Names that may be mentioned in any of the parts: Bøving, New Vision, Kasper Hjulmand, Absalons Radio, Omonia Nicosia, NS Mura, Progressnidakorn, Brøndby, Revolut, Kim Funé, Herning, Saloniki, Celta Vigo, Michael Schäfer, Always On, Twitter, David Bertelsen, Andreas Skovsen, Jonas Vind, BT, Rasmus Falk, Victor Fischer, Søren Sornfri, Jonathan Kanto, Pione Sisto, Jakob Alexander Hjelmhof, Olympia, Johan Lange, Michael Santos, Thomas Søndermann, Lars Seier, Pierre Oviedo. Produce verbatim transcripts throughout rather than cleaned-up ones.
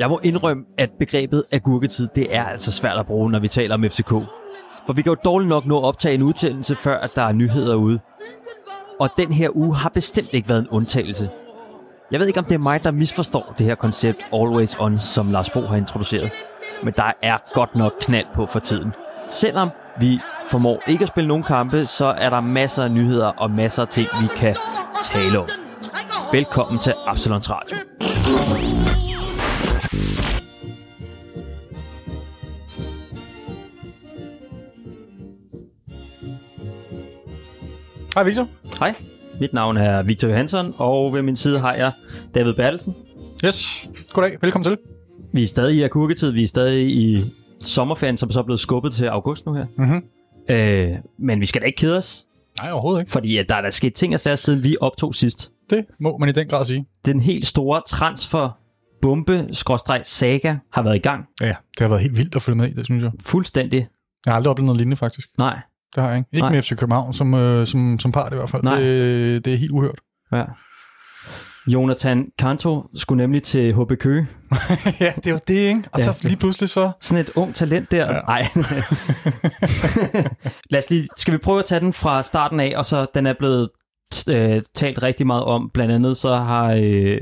Jeg må indrømme, at begrebet agurketid, det er altså svært at bruge, når vi taler om F C K. For vi kan jo dårligt nok nå at optage en udtændelse, før at der er nyheder ude. Og den her uge har bestemt ikke været en undtagelse. Jeg ved ikke, om det er mig, der misforstår det her koncept Always On, som Lars Bo har introduceret. Men der er godt nok knald på for tiden. Selvom vi formår ikke at spille nogen kampe, så er der masser af nyheder og masser af ting, vi kan tale om. Velkommen til Absalons Radio. Hej Victor. Hej. Mit navn er Victor Johansson, og ved min side har jeg David Bertelsen. Yes. Goddag. Velkommen til. Vi er stadig i agurketid. Vi er stadig i sommerferien, som så er blevet skubbet til august nu her. Mm-hmm. Øh, men vi skal da ikke kede os. Nej, overhovedet ikke. Fordi at der er da sket ting og sager, siden vi optog sidst. Det må man i den grad sige. Den helt store transferbombe-saga har været i gang. Ja, det har været helt vildt at følge med i, det synes jeg. Fuldstændig. Jeg har aldrig oplevet noget lignende, faktisk. Nej. Det har jeg ikke. Ikke Nej. Med F C København som, øh, som, som part i hvert fald. Det, det er helt uhørt. Ja. Jonathan Kanto skulle nemlig til H B K. Ja, det var det, ikke? Og ja. Så lige pludselig så... Sådan et ung talent der. Ja. Nej. Lad os lige... Skal vi prøve at tage den fra starten af, og så den er blevet talt rigtig meget om. Blandt andet så har øh,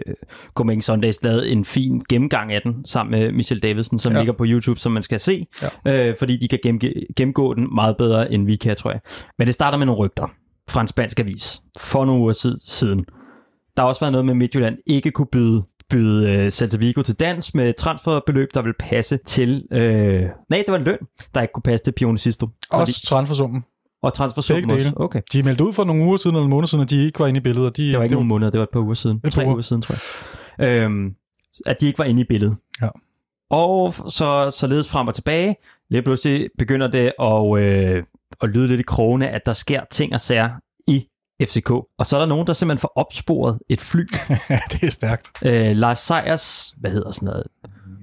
Coming Sundays lavet en fin gennemgang af den sammen med Michel Davidsen, som ja. ligger på YouTube, som man skal se, ja. øh, fordi de kan gennemg- gennemgå den meget bedre end vi kan, tror jeg. Men det starter med nogle rygter fra en spansk avis for nogle uger siden. Der har også været noget med, Midtjylland ikke kunne byde, byde uh, Celta Vigo til dans med transferbeløb, der vil passe til... Uh... Nej, det var en løn, der ikke kunne passe til Pione Sisto. Også fordi... transfersummen. Og transfersummen også. Okay. De meldte ud for nogle uger siden, eller nogle måneder siden, at de ikke var inde i billedet. De... Det var ikke det nogle var... måneder, det var et par uger siden. Et Tre uger. uger siden, tror jeg. Øhm, at de ikke var inde i billedet. Ja. Og så, så ledes frem og tilbage. Lige pludselig begynder det at, øh, at lyde lidt i krogene, at der sker ting og sager i F C K. Og så er der nogen, der simpelthen får opsporet et fly. Det er stærkt. Øh, Lars Seiers, hvad hedder sådan noget,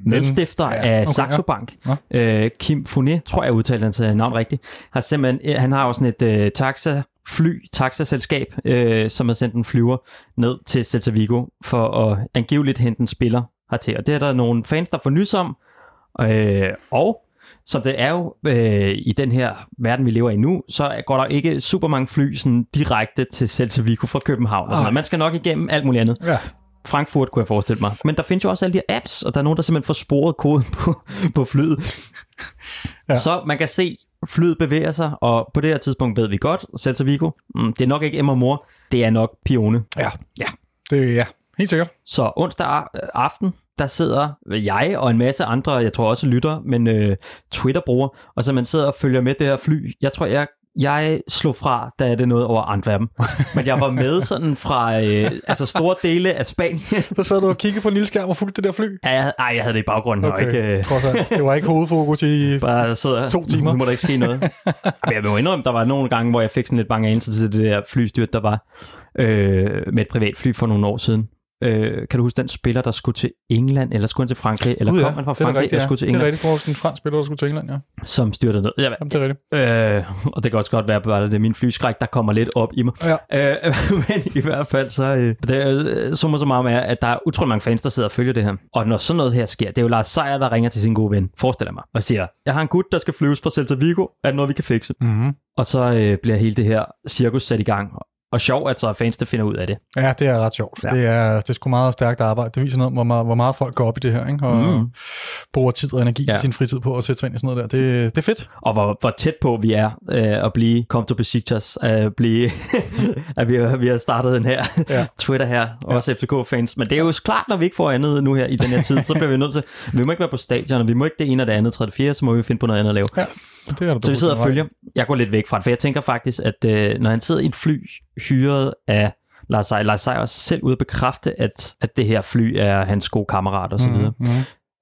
medstifter ja, af okay, Saxo Bank, ja. øh, Kim Funé, tror jeg udtalte hans navn rigtigt, har simpelthen, han har jo sådan et øh, taxafly, taxaselskab, øh, som har sendt en flyver ned til Celta Vigo for at angiveligt hente en spiller hertil. Og det er der nogle fans, der får nys om, øh, og som det er jo øh, i den her verden, vi lever i nu, så går der ikke super mange fly sådan, direkte til Celta Vigo fra København. Og man skal nok igennem alt muligt andet. Ja. Frankfurt kunne jeg forestille mig. Men der findes jo også alle de her apps, og der er nogen, der simpelthen får sporet koden på, på flyet. Ja. Så man kan se, flyet bevæger sig, og på det her tidspunkt ved vi godt, Celta Vigo, mm, det er nok ikke Emma og mor, det er nok Pione. Ja, ja. Det, ja. Helt sikkert. Så onsdag aften, der sidder jeg og en masse andre, jeg tror også lytter, men øh, Twitter-bruger, og så man sidder og følger med det her fly. Jeg tror, jeg Jeg slog fra, da er det noget over Antwerpen. Men jeg var med sådan fra øh, altså store dele af Spanien. Så sad du og kiggede på en lille skærm og fulgte det der fly? Ja, jeg, ej, jeg havde det i baggrunden. Okay, ikke, øh... trods alt. Det var ikke hovedfokus i bare sidder, to timer. Nu må der ikke ske noget. Men jeg vil jo indrømme, der var nogle gange, hvor jeg fik sådan lidt bange anelser til det der flystyrt, der var øh, med et privatfly for nogle år siden. Øh, kan du huske den spiller, der skulle til England, eller skulle han til Frankrig, eller uh, ja. kom han fra Frankrig, rigtigt, ja. og skulle til England? Det er rigtigt, for en fransk spiller, der skulle til England, ja. Som styrtede ned. Jamen, Jamen, det er rigtigt. Øh, og det kan også godt være, at det er min flyskræk, der kommer lidt op i mig. Ja. Øh, men i hvert fald, så øh, det er summer så meget med, at der er utrolig mange fans, der sidder og følger det her. Og når sådan noget her sker, det er jo Lars Seier, der ringer til sin gode ven, forestiller mig, og siger, jeg har en gut, der skal flyves fra Celta Vigo, er det noget, vi kan fikse? Mm-hmm. Og så øh, bliver hele det her cirkus sat i gang. Og sjovt, at så er fans, der finder ud af det. Ja, det er ret sjovt. Ja. Det, er, det er sgu meget stærkt arbejde. Det viser noget om, hvor meget, hvor meget folk går op i det her, ikke? Og mm. bruger tid og energi ja. i sin fritid på at sætte sig ind i sådan noget der. Det, det er fedt. Og hvor, hvor tæt på vi er øh, at blive kom to Besiktas, øh, blive, at vi, vi har startet den her ja. Twitter her, også ja. F C K-fans. Men det er jo klart, når vi ikke får andet nu her i den her tid, så bliver vi nødt til, vi må ikke være på stadion, og vi må ikke det ene og det andet, tredje, fjerde, så må vi finde på noget andet at lave. Ja. Det er så vi sidder og følger. Jeg går lidt væk fra det, for jeg tænker faktisk, at øh, når han sidder i et fly, hyret af Lars Seier, Lars Seier også selv ude at bekræfte, at, at det her fly er hans gode kammerat og så videre, mm, mm.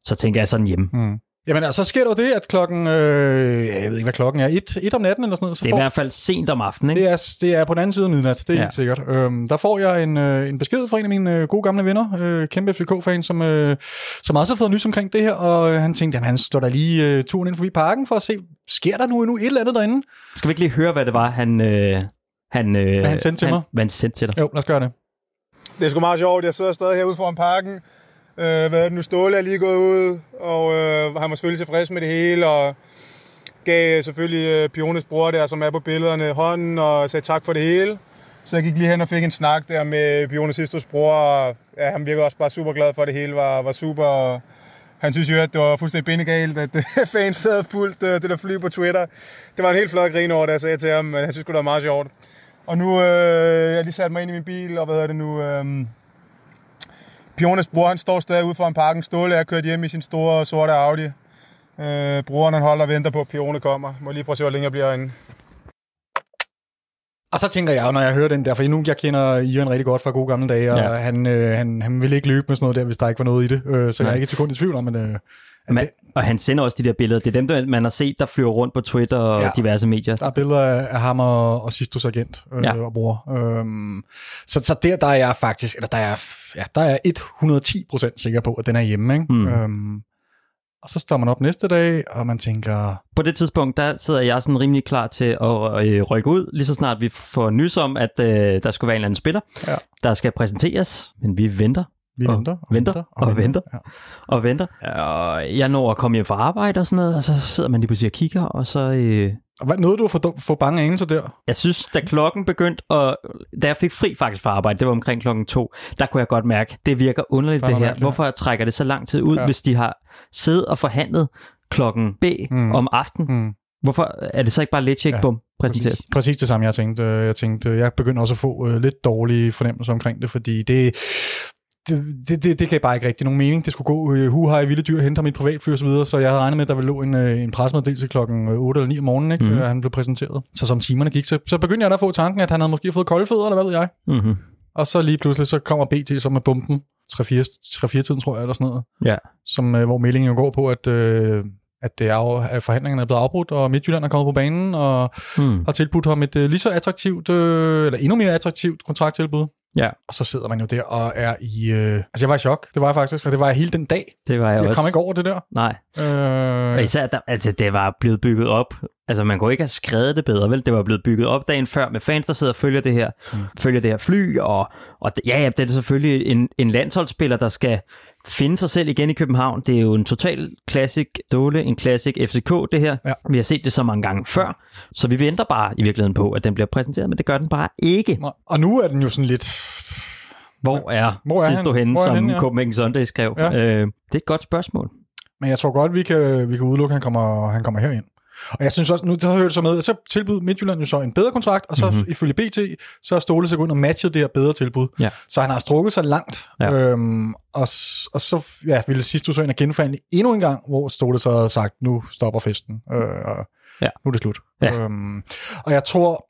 så tænker jeg sådan hjemme. Mm. Jamen, altså, så sker der det, at klokken, øh, jeg ved ikke, hvad klokken er, et, et om natten eller sådan noget. Så det er får, i hvert fald sent om aftenen, ikke? Det er, det er på den anden side af midnat, det er ja. helt sikkert. Øhm, der får jeg en, øh, en besked fra en af mine øh, gode gamle venner, øh, kæmpe F C K-fan, som, øh, som også har fået nys omkring det her, og øh, han tænkte, jamen, han står der lige øh, turen ind forbi parken for at se, sker der nu endnu et eller andet derinde? Skal vi ikke lige høre, hvad det var, han, øh, han, øh, hvad han sendte til han, mig? Hvad han sendte til dig? Jo, lad os gøre det. Det er sgu meget sjovt, jeg sidder stadig herude foran parken. Øh, hvad er det nu? Ståle er lige gået ud, og øh, han var selvfølgelig tilfreds med det hele, og gav selvfølgelig øh, Piones bror der, som er på billederne, hånden og sagde tak for det hele. Så jeg gik lige hen og fik en snak der med Pione Sistos bror, og ja, han virkede også bare super glad for, at det hele var, var super. Og han synes jo, at det var fuldstændig bindegalt, at fans havde fulgt det der fly på Twitter. Det var en helt flad grin over, da jeg sagde til ham, men jeg synes det var meget sjovt. Og nu øh, jeg har lige sat mig ind i min bil, og hvad hedder det nu? Øh, Piones bror, han står stadig ude foran Parken. Ståle er kørt hjem i sin store sorte Audi. Øh, broren, han holder og venter på, at Pione kommer. Må lige prøve at se, hvor længe jeg bliver herinde. Og så tænker jeg, når jeg hører den der, for nu jeg kender Ivan rigtig godt fra gode gamle dage, og ja. han, øh, han, han ville ikke løbe med sådan noget der, hvis der ikke var noget i det, øh, så Nej. Jeg er ikke et sekund i tvivl om, men... Øh, man, og han sender også de der billeder, det er dem, der, man har set, der flyver rundt på Twitter og ja, diverse medier. Der er billeder af ham og, og Sistos agent øh, ja. og bror. Øh, så, så der, der er jeg faktisk, eller der er, ja, der er hundrede og ti procent sikker på, at den er hjemme, ikke? Mm. Øh, Og så står man op næste dag, og man tænker... På det tidspunkt, der sidder jeg sådan rimelig klar til at rykke ud, lige så snart vi får nys om, at øh, der skulle være en eller anden spiller, ja. der skal præsenteres, men vi venter. Vi og venter, og venter, og venter, og venter. Ja. Og venter. Jeg når at komme hjem fra arbejde og sådan noget, og så sidder man lige pludselig og kigger, og så... Øh... Og hvad nåede du at få, få bange anelser der? Jeg synes, da klokken begyndte, og da jeg fik fri faktisk fra arbejde, det var omkring klokken to, der kunne jeg godt mærke, det virker underligt det, det her. Hvorfor jeg trækker det så lang tid ud, ja. hvis de har siddet og forhandlet klokken B mm. om aftenen? Mm. Hvorfor er det så ikke bare let check, ja, bum, præsenteres? Præcis, præcis det samme, jeg tænkte. Jeg tænkte, jeg begyndte også at få lidt dårlige fornemmelser omkring det, fordi det... Det, det, det, det kan bare ikke rigtig nogen mening. Det skulle gå øh, huha i vilde dyr, hente ham i et privatfly og så videre, så jeg havde regnet med, at der ville lå en, øh, en pressemeddelelse klokken otte eller ni om morgenen, ikke? Mm. Han blev præsenteret. Så som timerne gik, så, så begyndte jeg da at få tanken, at han havde måske fået kolde fødder, eller hvad ved jeg. Mm-hmm. Og så lige pludselig, så kommer B T som med bomben, tre-fire-tiden tror jeg, eller sådan noget. Ja. Som, øh, hvor meldingen jo går på, at... Øh, at det er jo, at forhandlingerne er blevet afbrudt, og Midtjylland er kommet på banen, og hmm. har tilbudt ham et uh, lige så attraktivt, uh, eller endnu mere attraktivt kontrakttilbud. Ja. Og så sidder man jo der og er i... Uh... Altså, jeg var i chok. Det var jeg faktisk, og det var jeg hele den dag. Det var jeg, jeg også. Jeg kom ikke over det der. Nej. Øh... Og især, der, altså, det var blevet bygget op. Altså, man kunne ikke have skrevet det bedre, vel? Det var blevet bygget op dagen før med fans, der sidder og følger det her, hmm. følger det her fly, og, og ja, ja, det er selvfølgelig en, en landsholdsspiller, der skal... finde sig selv igen i København. Det er jo en total klassik Ståle, en klassik F C K, det her. Ja. Vi har set det så mange gange før, så vi venter bare i virkeligheden på, at den bliver præsenteret, men det gør den bare ikke. Nå, og nu er den jo sådan lidt... Hvor er, Hvor er Sisto henne, som henne, ja. Coming Sundays skrev? Ja. Øh, det er et godt spørgsmål. Men jeg tror godt, vi kan, vi kan udelukke, at han kommer, han kommer herind. Og jeg synes også, nu har jeg hørt så med, at så tilbød Midtjylland jo så en bedre kontrakt, og så mm-hmm. ifølge B T, så er Ståle så gået ind og matchet det her bedre tilbud. Ja. Så han har strukket sig langt, ja. øhm, og, og så ja, ville Sisto så ind og genforhandle endnu en gang, hvor Ståle så havde sagt, nu stopper festen, øh, og ja. nu er det slut. Ja. Øhm, og jeg tror,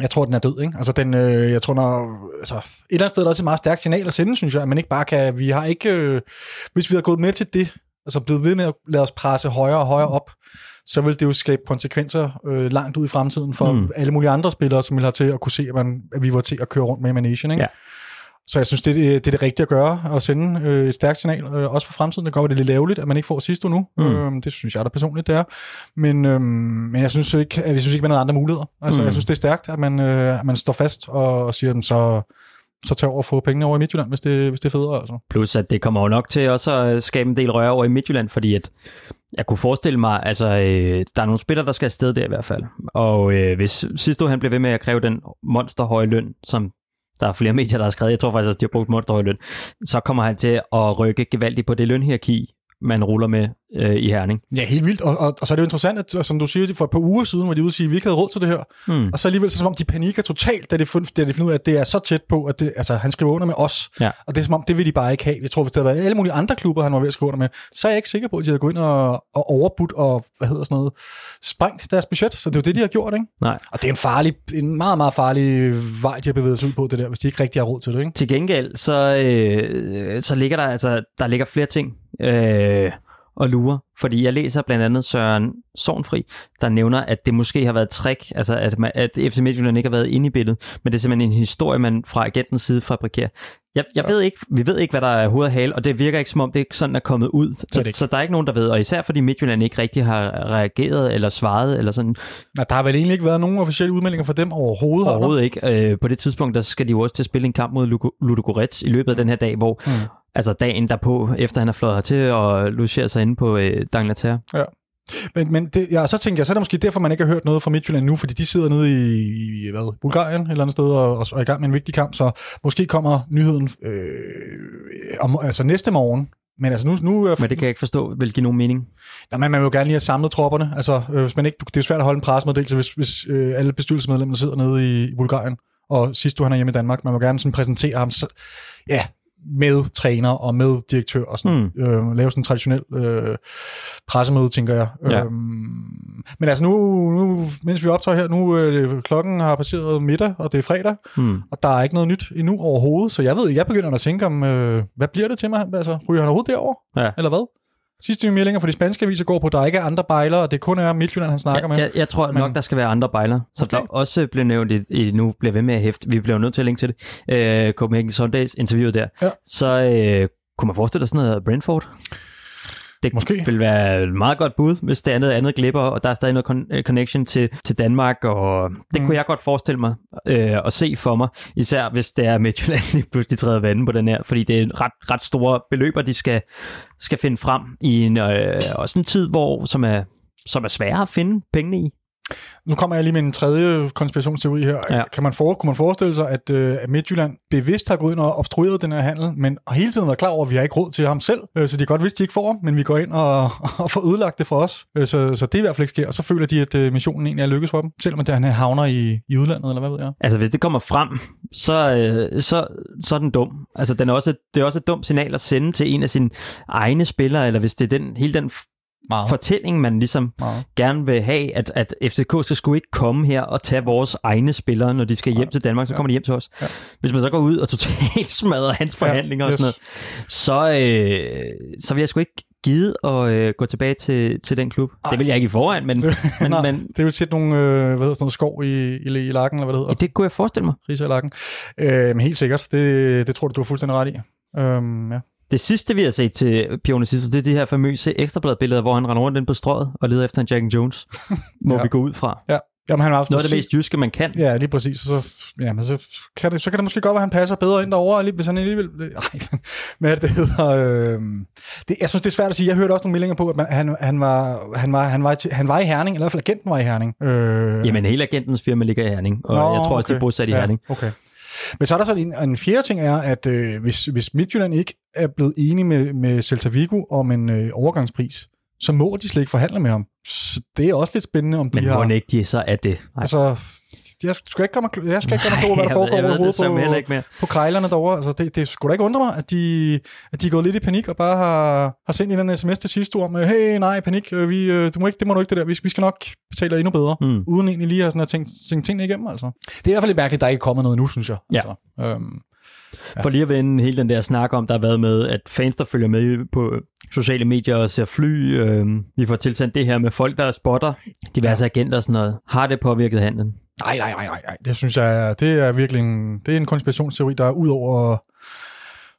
jeg tror, den er død, ikke? Altså, den, øh, jeg tror, når, altså, et eller andet sted er der også et meget stærkt signal at sende, synes jeg, at man ikke bare kan, vi har ikke, øh, hvis vi havde gået med til det, altså blevet ved med at lade os presse højere og højere op, så vil det jo skabe konsekvenser øh, langt ud i fremtiden for mm. alle mulige andre spillere, som vil have til at kunne se, at, man, at vi var til at køre rundt med i managen, ikke? Ja. Så jeg synes, det, det er det rigtige at gøre, at sende øh, et stærkt signal, øh, også for fremtiden. Det gør det lidt lavligt, at man ikke får Sisto nu. Mm. Øh, det synes jeg da personligt, det er. Men, øh, men jeg synes ikke, at vi synes ikke, man har andre muligheder. Altså, mm. jeg synes, det er stærkt, at man, øh, at man står fast og, og siger dem så... så tager over at få pengene over i Midtjylland, hvis det, hvis det er federe. Altså. Plus, at det kommer jo nok til også at skabe en del røre over i Midtjylland, fordi at jeg kunne forestille mig, altså øh, der er nogle spillere, der skal afsted der i hvert fald. Og øh, hvis Sisto han bliver ved med at kræve den monsterhøje løn, som der er flere medier, der har skrevet, jeg tror faktisk, at de har brugt monsterhøje løn, så kommer han til at rykke gevaldigt på det lønhierarki, man ruller med øh, i Herning. Ja, helt vildt. Og, og, og så er det jo interessant, at, og som du siger, for et par uger siden, hvor de ude siger, at vi ikke havde råd til det her. Mm. Og så alligevel, så som om de panikker totalt, da de find, da de finder ud af, at det er så tæt på, at det, altså, han skriver under med os. Ja. Og det er som om, det vil de bare ikke have. Jeg tror, hvis det havde været alle mulige andre klubber, han var ved at skrive under med, så er jeg ikke sikker på, at de havde gået ind og, og overbudt og, hvad hedder sådan noget, sprængt deres budget. Så det er jo det, de har gjort, ikke? Nej. Og det er en farlig, en meget, meget farlig vej, de har bevæget sig ud på det der, hvis de ikke rigtig har råd til det, ikke? Til gengæld, så, øh, så ligger der, altså, der ligger flere ting Øh, og lurer, fordi jeg læser blandt andet Søren Sornfri, der nævner, at det måske har været et trick, altså at, man, at F C Midtjylland ikke har været inde i billedet, men det er simpelthen en historie, man fra agentens side fabrikerer. Jeg, jeg ja. ved ikke, vi ved ikke, hvad der er hoved og hale, og det virker ikke som om, det ikke sådan er kommet ud. Så, så der er ikke nogen, der ved, og især fordi Midtjylland ikke rigtig har reageret eller svaret eller sådan. Nej, der har vel egentlig ikke været nogen officielle udmeldinger fra dem overhovedet? Overhovedet ikke. Øh, på det tidspunkt, der skal de jo også til at spille en kamp mod Ludogorets i løbet af den her dag, hvor mm. altså dagen derpå, efter han er fløjet hertil og logerer sig inde på øh, D'Angleterre. Ja. Men, men det, ja, så tænkte jeg, så er det måske derfor, man ikke har hørt noget fra Midtjylland nu, fordi de sidder nede i, i hvad, Bulgarien et eller andet sted og, og er i gang med en vigtig kamp, så måske kommer nyheden øh, om, altså næste morgen. Men, altså nu, nu, men det kan jeg ikke forstå, vil give nogen mening. Nej, men man vil jo gerne lige have samlet tropperne. Altså, hvis man ikke, det er svært at holde en pressemeddelelse, hvis, hvis øh, alle bestyrelsesmedlemmer sidder nede i, i Bulgarien, og Sisto han er hjemme i Danmark. Man vil gerne sådan præsentere ham så, ja, med træner og med direktør og sådan, mm. øh, lave sådan en traditionel øh, pressemøde, tænker jeg. Ja. Øhm, men altså nu, nu, mens vi optager her, nu øh, klokken har passeret middag, og det er fredag, mm. og der er ikke noget nyt endnu overhovedet, så jeg ved, jeg begynder at tænke om, øh, hvad bliver det til mig? Altså, ryger han overhovedet derovre? Ja. Eller hvad? Sidste vi mere længere for de spanske aviser går på, der ikke er andre bejlere, og det kun er Midtjylland, han snakker ja, med. Jeg, jeg tror men... nok, der skal være andre bejlere, som der også blev nævnt i, nu bliver ved med at hæfte, vi bliver nødt til at linke til det, øh, Coming Sundays interviewet der, ja. Så øh, kunne man forestille dig sådan noget Brentford? Det måske. Vil være et meget godt bud, hvis det andet andet glipper, og der er stadig noget con- connection til, til Danmark, og det mm. kunne jeg godt forestille mig øh, at se for mig, især hvis det er Midtjylland pludselig træder vanden på den her, fordi det er ret, ret store beløber, de skal, skal finde frem i en, øh, også en tid, hvor, som, er, som er sværere at finde pengene i. Nu kommer jeg lige med en tredje konspirationsteori her. Ja. Kan man for, kunne man forestille sig, at, øh, at Midtjylland bevidst har gået ind og obstrueret den her handel, men og hele tiden været klar over, at vi har ikke råd til ham selv, øh, så de godt vidste, de ikke får ham, men vi går ind og, og får ødelagt det for os. Øh, så, så det i hvert fald ikke sker, og så føler de, at øh, missionen egentlig er lykkes for dem, selvom han havner i, i udlandet, eller hvad ved jeg. Altså hvis det kommer frem, så, øh, så, så er den dum. Altså den er også, det er også et dumt signal at sende til en af sine egne spillere, eller hvis det er den, hele den... Meget. Fortælling, man ligesom Meget. gerne vil have, at, at F C K skal sgu ikke komme her og tage vores egne spillere, når de skal hjem ja. til Danmark, så kommer ja. de hjem til os. Ja. Hvis man så går ud og totalt smadrer hans forhandlinger ja. yes. og sådan noget, så, øh, så vil jeg sgu ikke gide at øh, gå tilbage til, til den klub. Ej. Det vil jeg ikke i forvejen, men... Det, men, nej, men, det vil sætte nogle, øh, hvad hedder sådan noget, skov i, i, i lakken, eller hvad det hedder. Det kunne jeg forestille mig. Riser i lakken. Øh, men helt sikkert, det, det tror du, du er fuldstændig ret i. Øhm, ja. Det sidste, vi har set til Pione Sisto, det er de her famøse ekstrabladbilleder, hvor han render rundt ind på strøget og leder efter en Jack and Jones, må ja. vi gå ud fra. Ja. Jamen, han er noget af det mest jyske, man kan. Ja, lige præcis. Så, jamen, så, kan det, så kan det måske godt være, han passer bedre ind derovre, lige, hvis han alligevel... Ej, hvad det hedder? Øh... Det, jeg synes, det er svært at sige. Jeg hørte også nogle meldinger på, at man, han, han, var, han, var, han, var, han var i Herning, eller i hvert fald agenten var i Herning. Øh... Jamen, hele agentens firma ligger i Herning, og Nå, jeg tror også, okay. de er bosat i ja, Herning. Okay. Men så er der så en, en fjerde ting er, at øh, hvis, hvis Midtjylland ikke er blevet enig med, med Celta Vigo om en øh, overgangspris, så må de slet ikke forhandle med ham. Så det er også lidt spændende, om de har... Men hvordan ikke de så er det? Ej. Altså, jeg skal ikke gøre mig klog, hvad der foregår overhovedet på, på krejlerne derovre. Altså, det, det skulle da ikke undre mig, at de, at de er gået lidt i panik og bare har, har sendt en eller anden sms til sidste uge om, hey, nej, panik, vi, du må ikke, det må du ikke det der, vi, vi skal nok betale endnu bedre, mm. uden egentlig lige at have tænkt, tænkt tingene igennem. Altså. Det er i hvert fald lidt mærkeligt, der ikke er kommet noget nu, synes jeg. Ja. Altså, øhm, ja. For lige at vende hele den der snak om, der har været med, at fans, der følger med på sociale medier og ser fly, øh, vi får tilsendt det her med folk, der spotter diverse ja. agenter og sådan noget. Har det påvirket handlen? Nej, nej, nej, nej, nej. Det synes jeg, det er virkelig en, det er en konspirationsteori, der er ud over,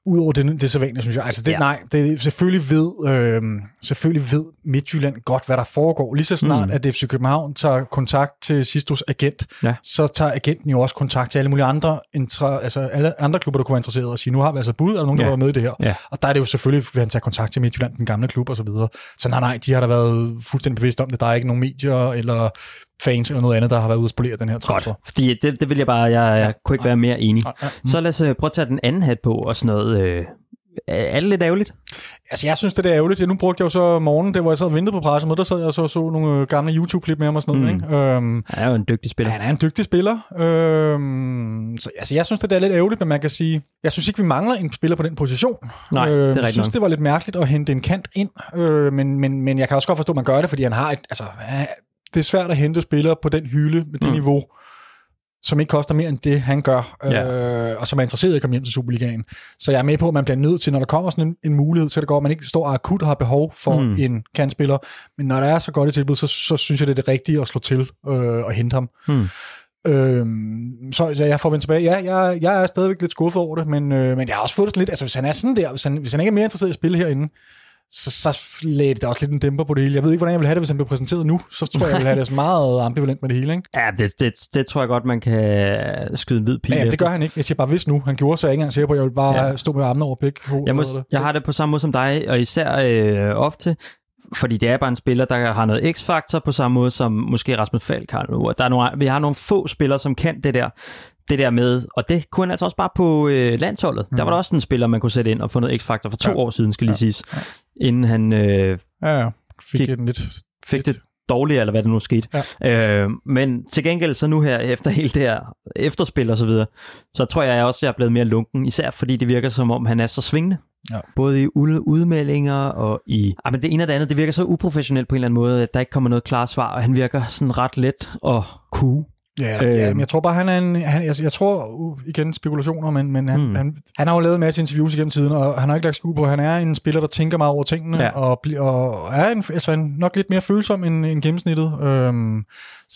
ud over det, det sædvanlige, synes jeg. Altså, det, ja. nej, det, selvfølgelig, ved, øh, selvfølgelig ved Midtjylland godt, hvad der foregår. Lige så snart, mm. at F C København tager kontakt til Sistos agent, ja. så tager agenten jo også kontakt til alle mulige andre, intra, altså alle andre klubber, der kunne være interesserede og sige, nu har vi altså bud, eller nogen, der ja. var med i det her. Ja. Og der er det jo selvfølgelig, at han tager kontakt til Midtjylland, den gamle klub og så videre. Så nej, nej, de har da været fuldstændig bevidste om det. Der er ikke nogen medier eller... fans eller noget andet, der har været ude og spolere den her transfer. Godt, fordi det, det vil jeg bare, jeg, jeg kunne ikke være mere enig. Ja, ja, mm. Så lad os prøve at tage den anden hat på og sådan noget. Øh, er det lidt ærgerligt? Altså, jeg synes, det er ærgerligt. Nu brugte jeg jo så morgenen, der hvor jeg sad og ventede på pressemødet, der sad jeg og så, så nogle gamle YouTube-klip med ham og sådan noget. Mm. Ikke? Øhm, han er jo en dygtig spiller. Han er en dygtig spiller. Øhm, så, altså, jeg synes, det er lidt ærgerligt, men man kan sige, jeg synes ikke, vi mangler en spiller på den position. Nej, øhm, det er rigtigt. Jeg synes, det var lidt mærkeligt at hente en kant ind, øh, men, men, men jeg kan også godt forstå, at man gør det, fordi han har et... Altså, det er svært at hente spillere på den hylde med det mm. niveau, som ikke koster mere end det, han gør, yeah. øh, og som er interesseret i at komme hjem til Superligaen. Så jeg er med på, at man bliver nødt til, når der kommer sådan en, en mulighed, så det går, at man ikke står akut og har behov for mm. en kantspiller. Men når der er så godt et tilbud, så, så synes jeg, det er det rigtige at slå til øh, og hente ham. Mm. Øhm, så, så jeg får vendt tilbage. Ja, jeg, jeg er stadigvæk lidt skuffet over det, men, øh, men jeg har også fået det lidt. Altså, hvis han er sådan der, hvis han, hvis han ikke er mere interesseret i at spille herinde, så, så lagde det også lidt en dæmper på det hele. Jeg ved ikke, hvordan jeg vil have det, hvis han bliver præsenteret nu. Så tror jeg, jeg vil have det meget ambivalent med det hele, ikke? Ja, det, det, det tror jeg godt, man kan skyde en hvid pil. Ja, det gør han ikke. Jeg siger bare, hvis nu. Han gjorde så, jeg ikke engang siger på, jeg vil bare ja. stå med armene over pik. Jeg, må, jeg har det på samme måde som dig, og især øh, op til, fordi det er bare en spiller, der har noget x-faktor på samme måde, som måske Rasmus Falk har nu. Der er nogle, vi har nogle få spillere, som kan det der. Det der med, og det kunne han altså også bare på øh, landsholdet. Mm. Der var der også en spiller, man kunne sætte ind og få noget X-faktor for to ja. år siden, skal lige ja. siges, ja. inden han øh, ja, ja. fik, gik, den lidt, fik lidt. det dårligt, eller hvad der nu skete. Ja. Øh, men til gengæld så nu her, efter hele det her efterspil og så videre, så tror jeg også, jeg er blevet mere lunken, især fordi det virker som om, han er så svingende. Ja. Både i udmeldinger og i... Ah, men det ene og det andet, det virker så uprofessionelt på en eller anden måde, at der ikke kommer noget klart svar, og han virker sådan ret let og cool. Ja, øh. ja, men jeg tror bare, han er en... Han, jeg, jeg tror, uh, igen, spekulationer, men, men han, mm. han, han har jo lavet en masse interviews igennem tiden, og han har ikke lagt skue på, han er en spiller, der tænker meget over tingene, ja. og, og er en, altså en, nok lidt mere følsom end, end gennemsnittet. Øhm,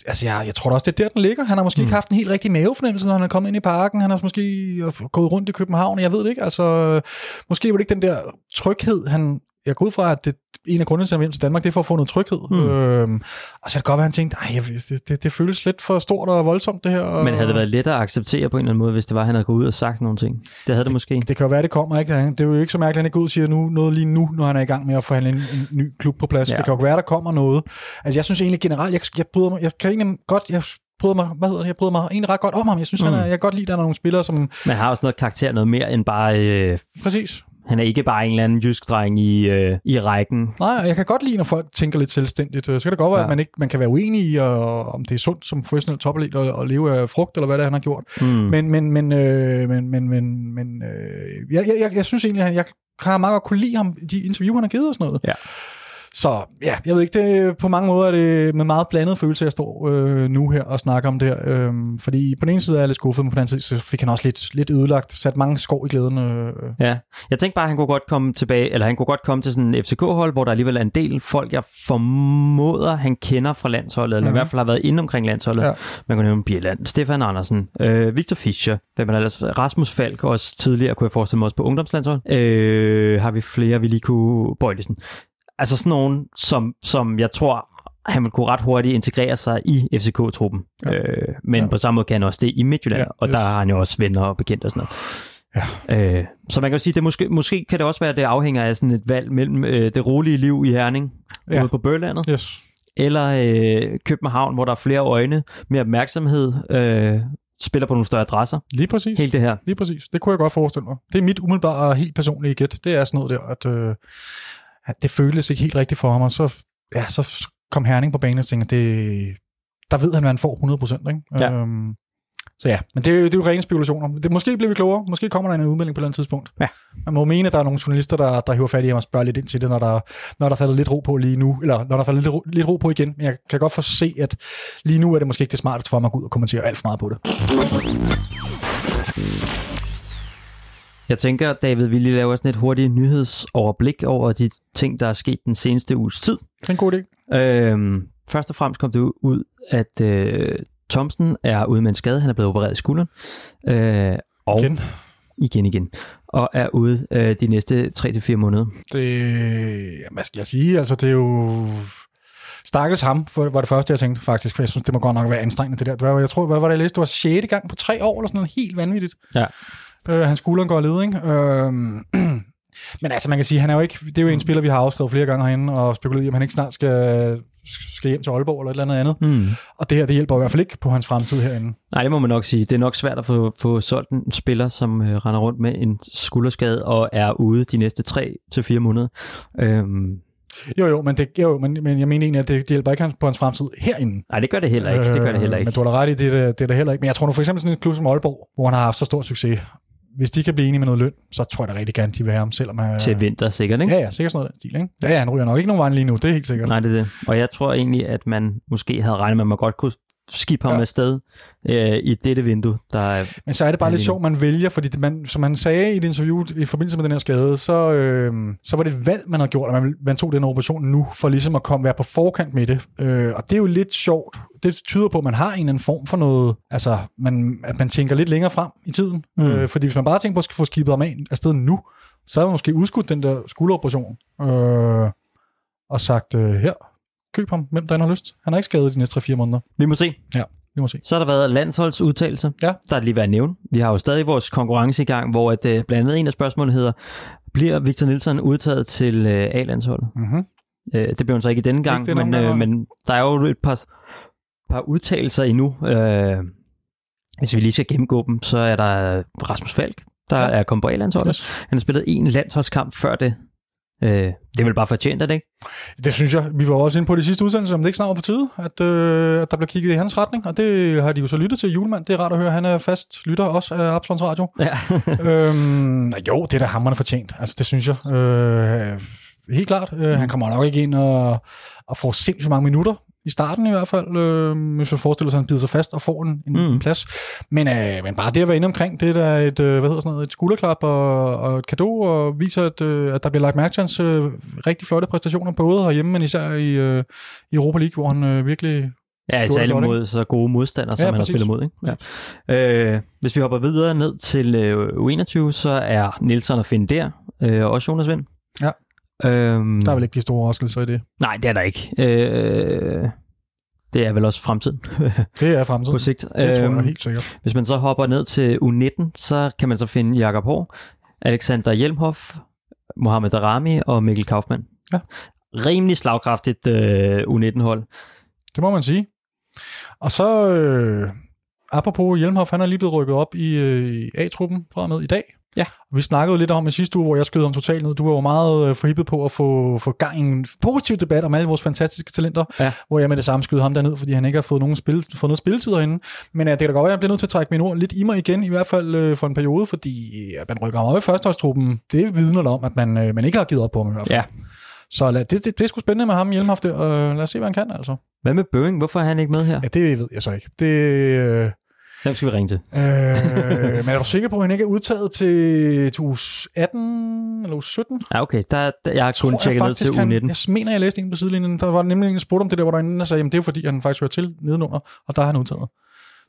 altså, jeg, jeg tror da også, det er der, den ligger. Han har måske mm. ikke haft en helt rigtig mavefornemmelse, når han er kommet ind i Parken. Han har måske gået rundt i København, jeg ved det ikke. Altså, måske var det ikke den der tryghed, han... Jeg går ud fra, at det, en af grundene til at hjem til Danmark, det er for at få noget tryghed. Mm. Øhm, og så er det godt, at han tænkte, ej, det, det, det føles lidt for stort og voldsomt, det her. Og... Men havde det været lettere at acceptere på en eller anden måde, hvis det var, han havde gået ud og sagt nogle ting? Det havde det, det måske. Det, det kan jo være, det kommer, ikke? Det er jo ikke så mærkeligt, at han ikke går ud og siger nu, noget lige nu, når han er i gang med at forhandle en, en ny klub på plads. Ja. Det kan jo være, der kommer noget. Altså, jeg synes egentlig generelt, jeg, jeg bryder mig, jeg kan egentlig godt... Jeg, bryder mig, hvad hedder det, jeg bryder mig egentlig ret godt om ham. Jeg synes, mm. han er, jeg kan godt lide, der er nogle spillere, som... Man har også noget karakter, noget mere end bare... Øh... Præcis. Han er ikke bare en eller anden jysk dreng i, øh, i rækken. Nej, jeg kan godt lide, når folk tænker lidt selvstændigt. Så kan det godt være, ja. at man, ikke, man kan være uenig i, og, om det er sundt som professionel topatlet at, at leve af frugt, eller hvad det er, han har gjort. Mm. Men, men, men, øh, men, men, men, men øh, jeg, jeg, jeg, jeg synes egentlig, at jeg har meget godt kunne lide ham, de interviewer, han har givet og sådan noget. Ja. Så ja, jeg ved ikke, det, på mange måder er det med meget blandede følelser, jeg står øh, nu her og snakker om det her. Øh, fordi på den ene side er jeg lidt skuffet, men på den anden side så fik han også lidt, lidt ødelagt, sat mange skår i glæden. Øh. Ja, jeg tænkte bare, at han kunne godt komme tilbage, eller han kunne godt komme til sådan en F C K-hold, hvor der alligevel er en del folk, jeg formoder, han kender fra landsholdet, eller mm-hmm. i hvert fald har været inde omkring landsholdet. Ja. Man kunne nævne Bjelland, Stefan Andersen, øh, Victor Fischer, hvem man ellers, Rasmus Falk, også tidligere, kunne jeg forestille mig også på ungdomslandshold. Øh, har vi flere, vi lige kunne... Bøjlesen. Altså sådan nogen, som, som jeg tror, han vil kunne ret hurtigt integrere sig i F C K-truppen. Ja. Øh, men ja. på samme måde kan han også det i Midtjylland, ja, og der har han jo også venner og bekendte og sådan noget. Ja. Øh, så man kan jo sige, at måske, måske kan det også være, at det afhænger af sådan et valg mellem øh, det rolige liv i Herning, ja. ude på Bøllandet, yes. eller øh, København, hvor der er flere øjne, mere opmærksomhed, øh, spiller på nogle større adresser. Lige præcis. Helt det her. Lige præcis. Det kunne jeg godt forestille mig. Det er mit umiddelbare helt personlige gæt. Det er sådan noget der, at... Øh, det føles ikke helt rigtigt for ham, og så, ja, så kom Herning på banen og tænkte, det, der ved han, hvad han får hundrede procent, ikke? Ja. Øhm, så ja, men det, det er jo rene spekulationer. Det, måske bliver vi klogere, måske kommer der en udmelding på et eller andet tidspunkt. Ja. Man må mene, at der er nogle journalister, der, der hiver fat i ham og spørger lidt ind til det, når der, når der falder lidt ro på lige nu, eller når der falder lidt ro, lidt ro på igen. Men jeg kan godt få se, at lige nu er det måske ikke det smarteste for mig at gå ud og kommentere alt for meget på det. Jeg tænker, David, vi lige laver sådan et hurtigt nyhedsoverblik over de ting, der er sket den seneste uges tid. Det er en god idé. Øhm, først og fremmest kom det ud, at øh, Thomsen er ude med en skade. Han er blevet opereret i skulderen. Øh, og igen. Igen, igen. Og er ude øh, de næste tre til fire måneder. Det, hvad skal jeg sige? Altså, det er jo... Stakkels ham, var det første, jeg tænkte faktisk, for jeg synes, det må godt nok være anstrengende, det der. Jeg tror, hvad var det, jeg læste? Det var sjette gang på tre år, eller sådan noget helt vanvittigt. Ja. Øh, hans skulderen går led, ikke? Øh, men altså, man kan sige, han er jo ikke, det er jo en spiller, vi har afskrevet flere gange herinde, og spekuleret i, om han ikke snart skal, skal hjem til Aalborg, eller et eller andet andet. Mm. Og det her, det hjælper i hvert fald ikke på hans fremtid herinde. Nej, det må man nok sige. Det er nok svært at få, få solgt en spiller, som øh, render rundt med en skulderskade, og er ude de næste tre til fire måneder. Øh, Jo, jo, men, det, jo men, men jeg mener egentlig, at det, det hjælper ikke på hans fremtid herinde. Nej, det gør det heller ikke. Det gør det heller ikke. Øh, men du har da ret i, det er det, det heller ikke. Men jeg tror nu for eksempel sådan en klub som Aalborg, hvor han har haft så stor succes. Hvis de kan blive enige med noget løn, så tror jeg da rigtig gerne, de vil have ham, selvom han... Til vinter sikkert, ikke? Ja, ja, sikkert sådan noget af den stil, ikke? Ja, ja, han ryger nok ikke nogen vej lige nu, det er helt sikkert. Nej, det er det. Og jeg tror egentlig, at man måske havde regnet med, at man godt kunne skib ham ja. afsted øh, i dette vindue. Der er, men så er det bare lidt sjovt, man vælger, fordi det, man, som han sagde i et interview i forbindelse med den her skade, så, øh, så var det et valg, man havde gjort, at man, man tog den operation nu, for ligesom at komme være på forkant med det. Øh, og det er jo lidt sjovt. Det tyder på, at man har en eller anden form for noget, altså man, at man tænker lidt længere frem i tiden. Mm. Øh, fordi hvis man bare tænker på, at skal få skibet ham afsted nu, så havde man måske udskudt den der skulderoperation øh, og sagt, øh, her, køb ham, hvem der har lyst. Han har ikke skadet de næste tre fire måneder. Vi må se. Ja, vi må se. Så har der været landsholdsudtalelse. Ja. Der er lige været nævnt. Vi har jo stadig vores konkurrence i gang, hvor at, øh, blandt andet en af spørgsmålene hedder, bliver Victor Nielsen udtaget til øh, A-landsholdet? Mm-hmm. Øh, det bliver han så ikke i denne gang, men, gang øh, men der er jo et par, par udtalelser endnu. Øh, hvis vi lige skal gennemgå dem, så er der Rasmus Falk, der ja. er kommet på A-landsholdet. Yes. Han har spillet en landsholdskamp før det. Øh, det er vel bare fortjent, er det ikke? Det synes jeg. Vi var også inde på de sidste udsendelser, om det ikke snart var på tide, at, øh, at der blev kigget i hans retning, og det har de jo så lyttet til. Hjulmand, det er rart at høre, han er fast lytter også af Absalons Radio. Ja. øhm, jo, det er da hamrende fortjent, altså det synes jeg. Øh, helt klart. Øh, han kommer nok ikke ind og, og får sindssygt mange minutter, i starten i hvert fald, øh, hvis man forestiller sig, at han bider sig fast og får en, en mm. plads. Men, øh, men bare det at være inde omkring, det er da et, øh, hvad hedder sådan noget, et skulderklap og, og et cadeau, og viser, at, øh, at der bliver lagt mærke til hans øh, rigtig flotte præstationer, både herhjemme, men især i, øh, i Europa League, hvor han øh, virkelig... Ja, i særlig mod så gode modstandere, som ja, han præcis. har spillet mod. Ikke? Ja. Øh, hvis vi hopper videre ned til øh, U enogtyve, så er Nielsen at finde der, øh, også Jonas Vind. Ja. Øhm, der er vel ikke de store overraskelser i det? Nej, det er der ikke. Øh, det er vel også fremtiden. Det er fremtiden. På sigt. Det tror jeg helt sikkert. Hvis man så hopper ned til U nitten, så kan man så finde Jakob Hår, Alexander Hjelmhof, Mohamed Daramy og Mikkel Kaufmann. Ja. Rimelig slagkraftigt øh, U nitten-hold. Det må man sige. Og så, øh, apropos Hjelmhof, han er lige blevet rykket op i øh, A-truppen fra og med i dag. Ja. Vi snakkede lidt om i sidste uge, hvor jeg skød om totalt ned. Du var jo meget forhippet på at få, få gang i en positiv debat om alle vores fantastiske talenter, ja. hvor jeg med det samme skød ham derned, fordi han ikke har fået nogen spil, fået noget spilletid herinde. Men ja, det kan da godt være, at jeg bliver nødt til at trække mine ord lidt i mig igen, i hvert fald øh, for en periode, fordi at man rykker ham op i førsteholdstruppen. Det vidner da om, at man, øh, man ikke har givet op på ham i hvert fald. Ja. Så lad, det, det, det er sgu spændende med ham Hjelmhof der, og lad os se, hvad han kan altså. Hvad med Bøving? Hvorfor er han ikke med her? Ja, det ved jeg så ikke. Det... Øh... Hvem skal vi ringe til? øh, men er du sikker på, at han ikke er udtaget til, til U atten eller U sytten? Ja, okay. Der, der, jeg har kun tjekket ned til U nitten. Han, jeg mener, jeg læste en på sidelinjen. Der var nemlig en spurgt om det der, hvor der inden sagde, jamen det er fordi, han faktisk hører til nedenunder, og der er han udtaget.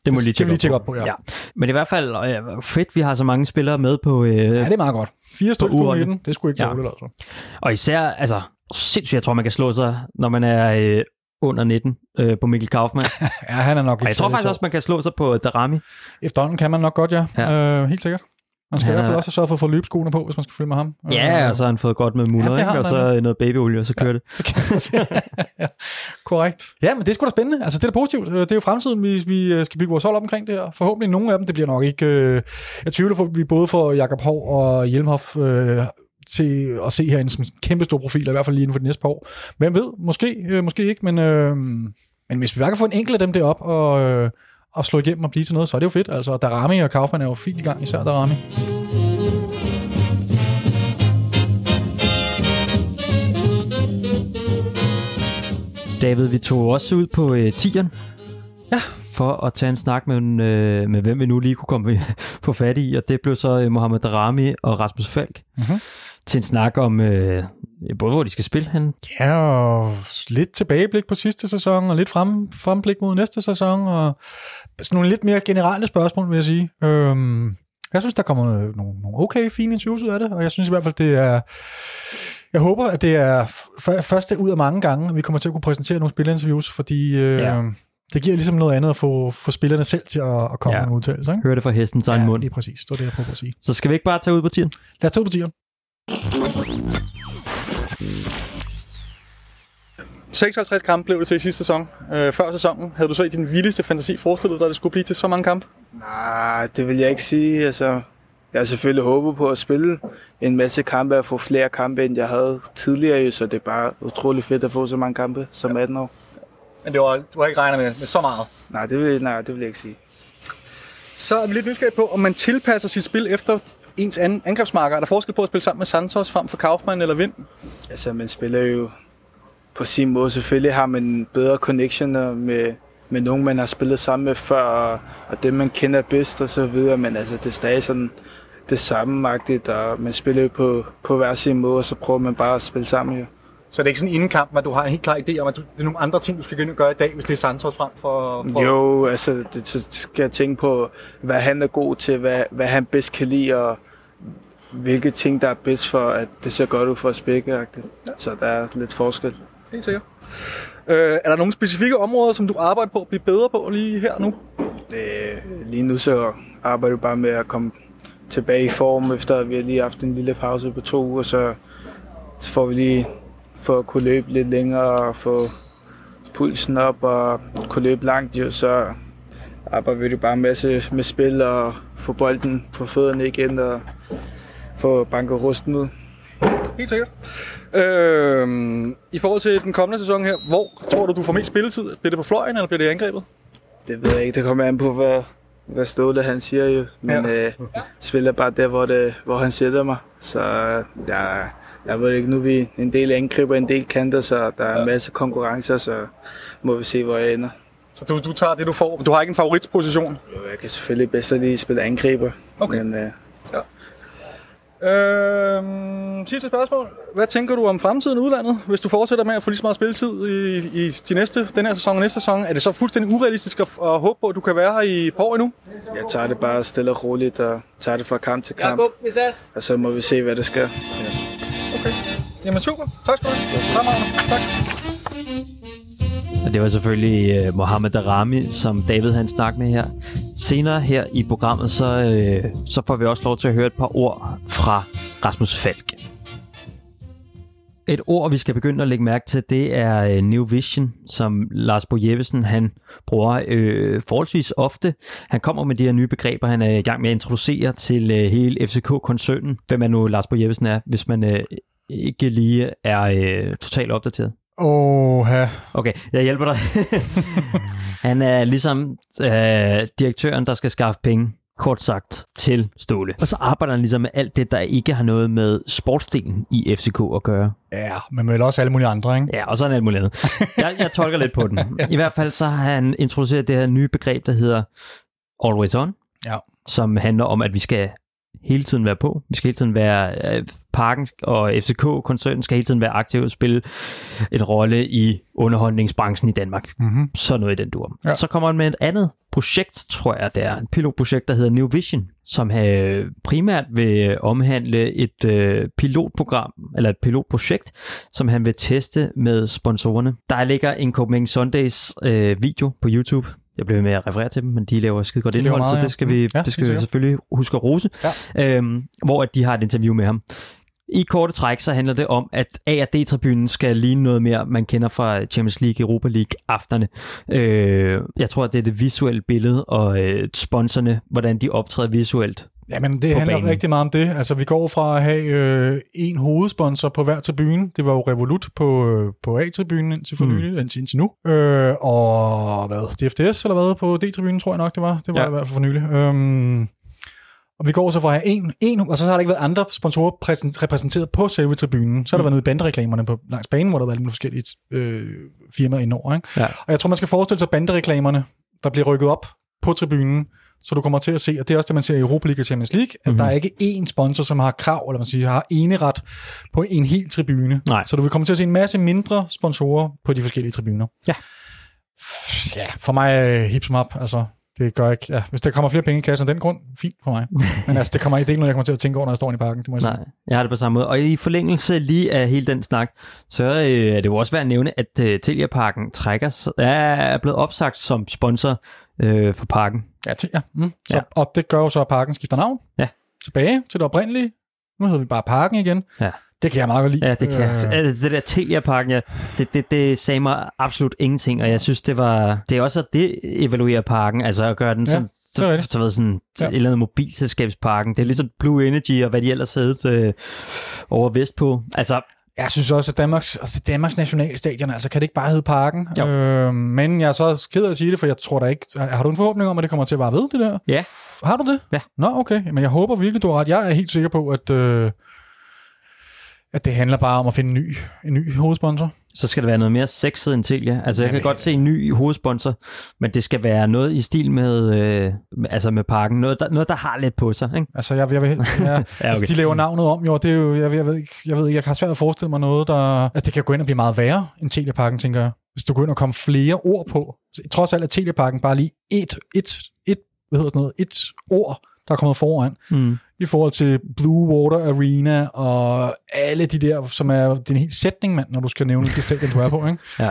Det må det, lige tjekke, lige tjekke op på, op på ja. ja. Men i hvert fald, øh, fedt, vi har så mange spillere med på øh, ja, det er meget godt. Fire stykker på U nitten, det skulle ikke ja. dårligt altså. Og især, altså, sindssygt, jeg tror, man kan slå sig, når man er... Øh, under nitten øh, på Mikkel Kaufmann. Ja, han er nok ikke. Jeg tror faktisk så. også, man kan slå sig på Daramy. Efterhånden kan man nok godt, ja. ja. Øh, helt sikkert. Man skal i hvert fald også sørge for at få løbeskoene på, hvis man skal følge med ham. Ja, øh, og så har han fået godt med muller, ja, og så noget babyolie, og så kører ja, det. Så kører det. ja, korrekt. Ja, men det er sgu da spændende. Altså, det er da positivt. Det er jo fremtiden, vi, vi skal bygge vores hold op omkring det her. Forhåbentlig nogle af dem, det bliver nok ikke... Øh, jeg tvivler, for vi både får Jakob Hov og Hjelmhof... Øh, til at se herinde som kæmpe stor profil, i hvert fald lige inden for de næste par år. Hvem ved? Måske, øh, måske ikke, men, øh, men hvis vi bare kan få en enkelt af dem derop og, øh, og slå igennem og blive til noget, så er det jo fedt. Altså, Daramy og Kaufmann er jo fint i gang, især Daramy. David, vi tog også ud på øh, tieren. Ja, for at tage en snak med, øh, med hvem vi nu lige kunne komme på fat i, og det blev så øh, Mohamed Daramy og Rasmus Falk mm-hmm. til en snak om øh, både hvor de skal spille henne. Ja, og lidt tilbageblik på sidste sæson, og lidt frem, fremblik mod næste sæson, og sådan nogle lidt mere generelle spørgsmål, vil jeg sige. Øhm, jeg synes, der kommer nogle, nogle okay, fine interviews ud af det, og jeg synes i hvert fald, det er... Jeg håber, at det er f- første ud af mange gange, vi kommer til at kunne præsentere nogle spillerinterviews, fordi... Øh, ja. Det giver ligesom noget andet at få, få spillerne selv til at, at komme ja. med en udtalelse. Hør det fra hesten, så en ja, mund. Ja, præcis. Det var det, jeg prøver at sige. Så skal vi ikke bare tage ud på tieren? Lad os tage ud på tieren. seksoghalvtreds kampe blev det til i sidste sæson. Øh, før sæsonen, havde du så i din vildeste fantasi forestillet dig, at det skulle blive til så mange kampe? Nej, det vil jeg ikke sige. Altså, jeg har selvfølgelig håbet på at spille en masse kampe og få flere kampe, end jeg havde tidligere. Så det er bare utrolig fedt at få så mange kampe som atten år. Men det var, du har ikke regnet med, med så meget? Nej det, vil, nej, det vil jeg ikke sige. Så er vi lidt nysgerrige på, om man tilpasser sit spil efter ens anden angrebsmarker. Er der forskel på at spille sammen med Santos frem for Kaufmann eller Vind? Altså, man spiller jo på sin måde. Selvfølgelig har man en bedre connection med, med nogen, man har spillet sammen med før, og, og dem, man kender bedst og så videre, men altså, det er stadig sådan det samme-agtigt, og man spiller jo på, på hver sin måde, og så prøver man bare at spille sammen, jo. Så det er ikke sådan inden kampen, at du har en helt klar idé om, at du, det er nogle andre ting, du skal begynde at gøre i dag, hvis det er Santos frem for... for... Jo, altså, det, så skal jeg tænke på, hvad han er god til, hvad, hvad han bedst kan lide, og hvilke ting, der er bedst for, at det ser godt ud for at spille-agtigt. Ja. Så der er lidt forskel. Helt sikkert. Øh, er der nogle specifikke områder, som du arbejder på at blive bedre på lige her nu? Det, lige nu så arbejder jeg bare med at komme tilbage i form, efter at vi har lige haft en lille pause på to uger, så får vi lige for at kunne løbe lidt længere og få pulsen op og kunne løbe langt, jo, så arbejder vi bare en masse med spil og få bolden på fødderne igen og få banket rusten ud. Helt sikkert. Øh, I forhold til den kommende sæson her, hvor tror du, du får mest spilletid? Bliver det på fløjen, eller bliver det angrebet? Det ved jeg ikke. Det kommer an på, hvad, hvad Ståle han siger jo. Men ja. øh, spiller bare der, hvor, det, hvor han sætter mig. Så jeg, jeg ved ikke, nu er vi en del angriber, en del kanter, så der er en masse konkurrencer, så må vi se, hvor jeg ender. Så du, du tager det, du får? Du har ikke en favoritposition? Jeg kan selvfølgelig bedst lige spille angriber. Okay. Men, øh, ja. Øhm, sidste spørgsmål. Hvad tænker du om fremtiden i udlandet, hvis du fortsætter med at få lige så meget spilletid i, i de næste, den her sæson og næste sæson? Er det så fuldstændig urealistisk at, at håbe på, at du kan være her i et par år endnu? Jeg tager det bare stille og roligt og tager det fra kamp til kamp. Jakob, vi ses. Og så må vi se, hvad der sker. Ja. Okay. Jamen super. Tak skal du have. Tak. Og det var selvfølgelig uh, Mohamed Daramy, som David han snakkede med her. Senere her i programmet, så, uh, så får vi også lov til at høre et par ord fra Rasmus Falk. Et ord, vi skal begynde at lægge mærke til, det er uh, New Vision, som Lars Bo Jeppesen han bruger uh, forholdsvis ofte. Han kommer med de her nye begreber, han er i gang med at introducere til uh, hele F C K-koncernen. Hvem er nu Lars Bo Jeppesen er, hvis man uh, ikke lige er uh, totalt opdateret? Oha. Okay, jeg hjælper dig. Han er ligesom øh, direktøren, der skal skaffe penge, kort sagt, til Ståle. Og så arbejder han ligesom med alt det, der ikke har noget med sportsdelen i F C K at gøre. Ja, men vel også alle mulige andre, ikke? Ja, og sådan alt muligt andet. Jeg, jeg tolker lidt på den. Ja. I hvert fald så har han introduceret det her nye begreb, der hedder Always On, ja. Som handler om, at vi skal hele tiden være på. Vi skal hele tiden være... Øh, Parken og F C K-koncernen skal hele tiden være aktive og spille en rolle i underholdningsbranchen i Danmark. Mm-hmm. Så noget i den dur. Ja. Så kommer han med et andet projekt, tror jeg, det er et pilotprojekt, der hedder New Vision, som primært vil omhandle et øh, pilotprogram, eller et pilotprojekt, som han vil teste med sponsorerne. Der ligger en Coming Sundays øh, video på YouTube. Jeg blev med at referere til dem, men de laver skide godt indhold, meget, så det skal ja. vi, ja, det skal vi selvfølgelig huske at rose. Ja. Øhm, hvor de har et interview med ham. I korte træk så handler det om, at A og D-tribunen skal ligne noget mere, man kender fra Champions League, Europa League-afterne. Øh, jeg tror, at det er det visuelle billede, og øh, sponsorerne, hvordan de optræder visuelt. Jamen, det handler banen. Rigtig meget om det. Altså, vi går fra at have en øh, hovedsponsor på hver tribune. Det var jo Revolut på, øh, på A-tribunen indtil, for nylig, mm. indtil, indtil nu. Øh, og hvad? D F D S eller hvad? På D-tribunen, tror jeg nok, det var. Det var ja. I hvert fald for nylig. Øhm Og vi går så fra at have en, en, og så har der ikke været andre sponsorer præsent, repræsenteret på selve tribunen. Så har der mm. været noget i bandereklamerne på langs banen, hvor der har været nogle forskellige øh, firmaer indover. Ikke? Ja. Og jeg tror, man skal forestille sig bandereklamerne, der bliver rykket op på tribunen, så du kommer til at se, og det er også det, man ser i Europa League og Champions League, at mm-hmm. der er ikke én sponsor, som har krav, eller man siger, har eneret på en hel tribune. Nej. Så du vil komme til at se en masse mindre sponsorer på de forskellige tribuner. Ja. Ja, for mig hips mig op, altså... Det gør ikke. Ja, hvis der kommer flere penge i kassen af den grund, fint for mig. Men altså, det kommer ikke, det er ikke noget, jeg kommer til at tænke over, når jeg står i Parken. Det må jeg sige. Nej, jeg har det på samme måde. Og i forlængelse lige af hele den snak, så øh, er det jo også værd at nævne, at øh, Telia Parken trækker, er blevet opsagt som sponsor øh, for Parken. Ja, Telia. Mm. Så, ja. Og det gør jo så, at Parken skifter navn. Ja. Tilbage til det oprindelige. Nu hedder vi bare Parken igen. Ja. Det kan jeg meget godt lide. Ja, det kan jeg. Øh. Det der Telia Parken, ja, det, det, det sagde mig absolut ingenting, og jeg synes, det var... Det er også at det evaluere Parken, altså at gøre den som... Ja. Så, så, så ved sådan ja. Et eller andet mobilselskabsparken. Det er ligesom Blue Energy og hvad de ellers havde øh, over vest på. Altså... Jeg synes også, at Danmarks, altså Danmarks nationalstadion, altså kan det ikke bare hedde Parken? Øh, men jeg er så ked af at sige det, for jeg tror da ikke... Har du en forhåbning om, at det kommer til at være ved, det der? Ja. Har du det? Ja. Nå, okay. Men jeg håber virkelig, du har ret. Jeg er helt sikker på, at... Øh, at det handler bare om at finde en ny, en ny hovedsponsor. så skal det være noget mere sexet end Telia. Altså, jeg kan Jamen, godt se en ny hovedsponsor, men det skal være noget i stil med, øh, altså med Parken. Noget der, noget, der har lidt på sig, ikke? Altså, jeg, jeg vil helt... Jeg, ja, okay. Altså, de laver navnet om, jo. Det er jo jeg, jeg, ved ikke, jeg ved ikke, jeg har svært at forestille mig noget, der... Altså, det kan gå ind og blive meget værre end Telia Parken, tænker jeg. Hvis du går ind og kommer flere ord på. Trods alt er Telia Parken bare lige et, et, et, hvad hedder sådan noget, et ord, der er kommet foran. Mm. I forhold til Blue Water Arena og alle de der, som er din helt sætning, mand, når du skal nævne det stadion, du er på, ikke? Ja.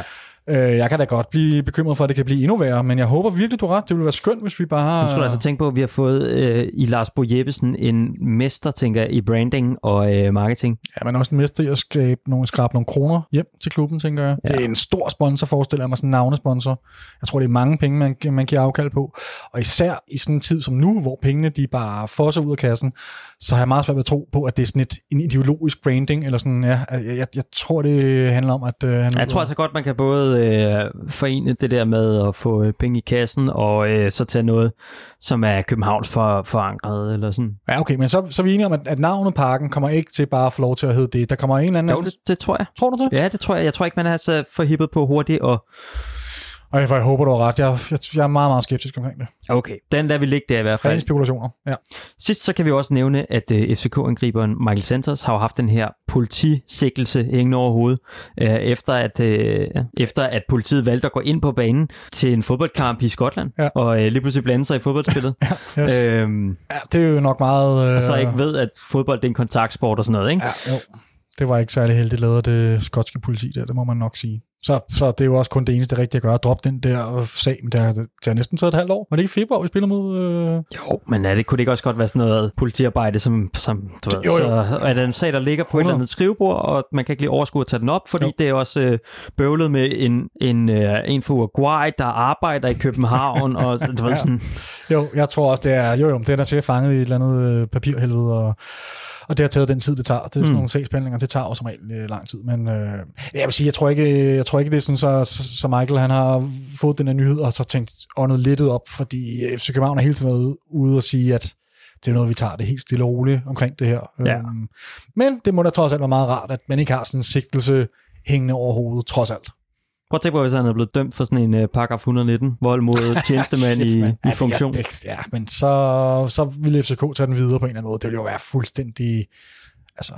Øh, jeg kan da godt blive bekymret for, at det kan blive endnu værre, men jeg håber virkelig, du har ret. Det ville være skønt, hvis vi bare... Nu skal du altså tænke på, at vi har fået øh, i Lars Bo Jeppesen en mester, tænker jeg, i branding og øh, marketing. Ja, men også en mester i at skabe nogle, skrabe nogle kroner hjem til klubben, tænker jeg. Ja. Det er en stor sponsor, forestiller jeg mig, sådan en navnesponsor. Jeg tror, det er mange penge, man, man giver afkald på. Og især i sådan en tid som nu, hvor pengene de bare fosser ud af kassen, så har jeg meget svært ved at tro på, at det er sådan et, en ideologisk branding, eller sådan, ja, jeg, jeg, jeg tror, det handler om, at... Øh, han jeg tror altså godt, man kan både forene det der med at få penge i kassen, og øh, så tage noget, som er Københavns for, forankret, eller sådan. Ja, okay, men så, så er vi enige om, at, at navnet Parken kommer ikke til bare at få lov til at hedde det. Der kommer en eller anden... Jo, det, det tror jeg. Tror du det? Ja, det tror jeg. Jeg tror ikke, man er så forhippet på hurtigt og... Ej, for jeg håber, du har ret. Jeg, jeg, jeg er meget, meget skeptisk omkring det. Okay, den lader vi ligge der i hvert fald. Rene spekulationer, ja. Sidst så kan vi også nævne, at uh, F C K-angriberen Michael Santos har haft den her politisikkelse hængende over hovedet, uh, efter, at, uh, efter at politiet valgte at gå ind på banen til en fodboldkamp i Skotland, ja. Og uh, lige pludselig blande sig i fodboldspillet. Ja, yes. øhm, ja, det er jo nok meget... Uh... Og så ikke ved, at fodbold det er en kontaktsport og sådan noget, ikke? Ja, jo. Det var ikke særlig heldigt lavet det skotske politi der, det må man nok sige. Så, så det er jo også kun det eneste rigtige at gøre, at droppe den der sag, men der, der er næsten taget et halvt år. Var det ikke i februar, vi spiller mod? Øh... Jo, men er det, kunne det ikke også godt være sådan noget politiarbejde, som, som du ved, jo, jo. Så er det en sag, der ligger på et eller andet skrivebord, og man kan ikke lige overskue at tage den op, fordi jo. Det er også øh, bøvlet med en, en, øh, en fra Uruguay, der arbejder i København, og du ved, sådan... Ja. Jo, jeg tror også, det er, jo jo, det er der sikkert fanget i et eller andet øh, papirhelvede, og... Og det har taget den tid, det tager. Det er sådan mm. nogle sagsbehandlinger, det tager også som regel lang tid. Men øh, jeg vil sige, jeg tror ikke, jeg tror ikke det er sådan, så, så Michael han har fået den her nyhed, og så tænkt åndet lidt op, fordi F C København er hele tiden ude og sige, at det er noget, vi tager det helt stille og roligt omkring det her. Ja. Øhm, men det må da trods alt være meget rart, at man ikke har sådan en sigtelse hængende over hovedet, trods alt. Prøv at tænke på, hvis han er blevet dømt for sådan en uh, paragraf et hundrede og nitten, vold mod tjenestemand i, i funktion. Ja, det, ja men så, så ville F C K tage den videre på en eller anden måde. Det ville jo være fuldstændig... Altså,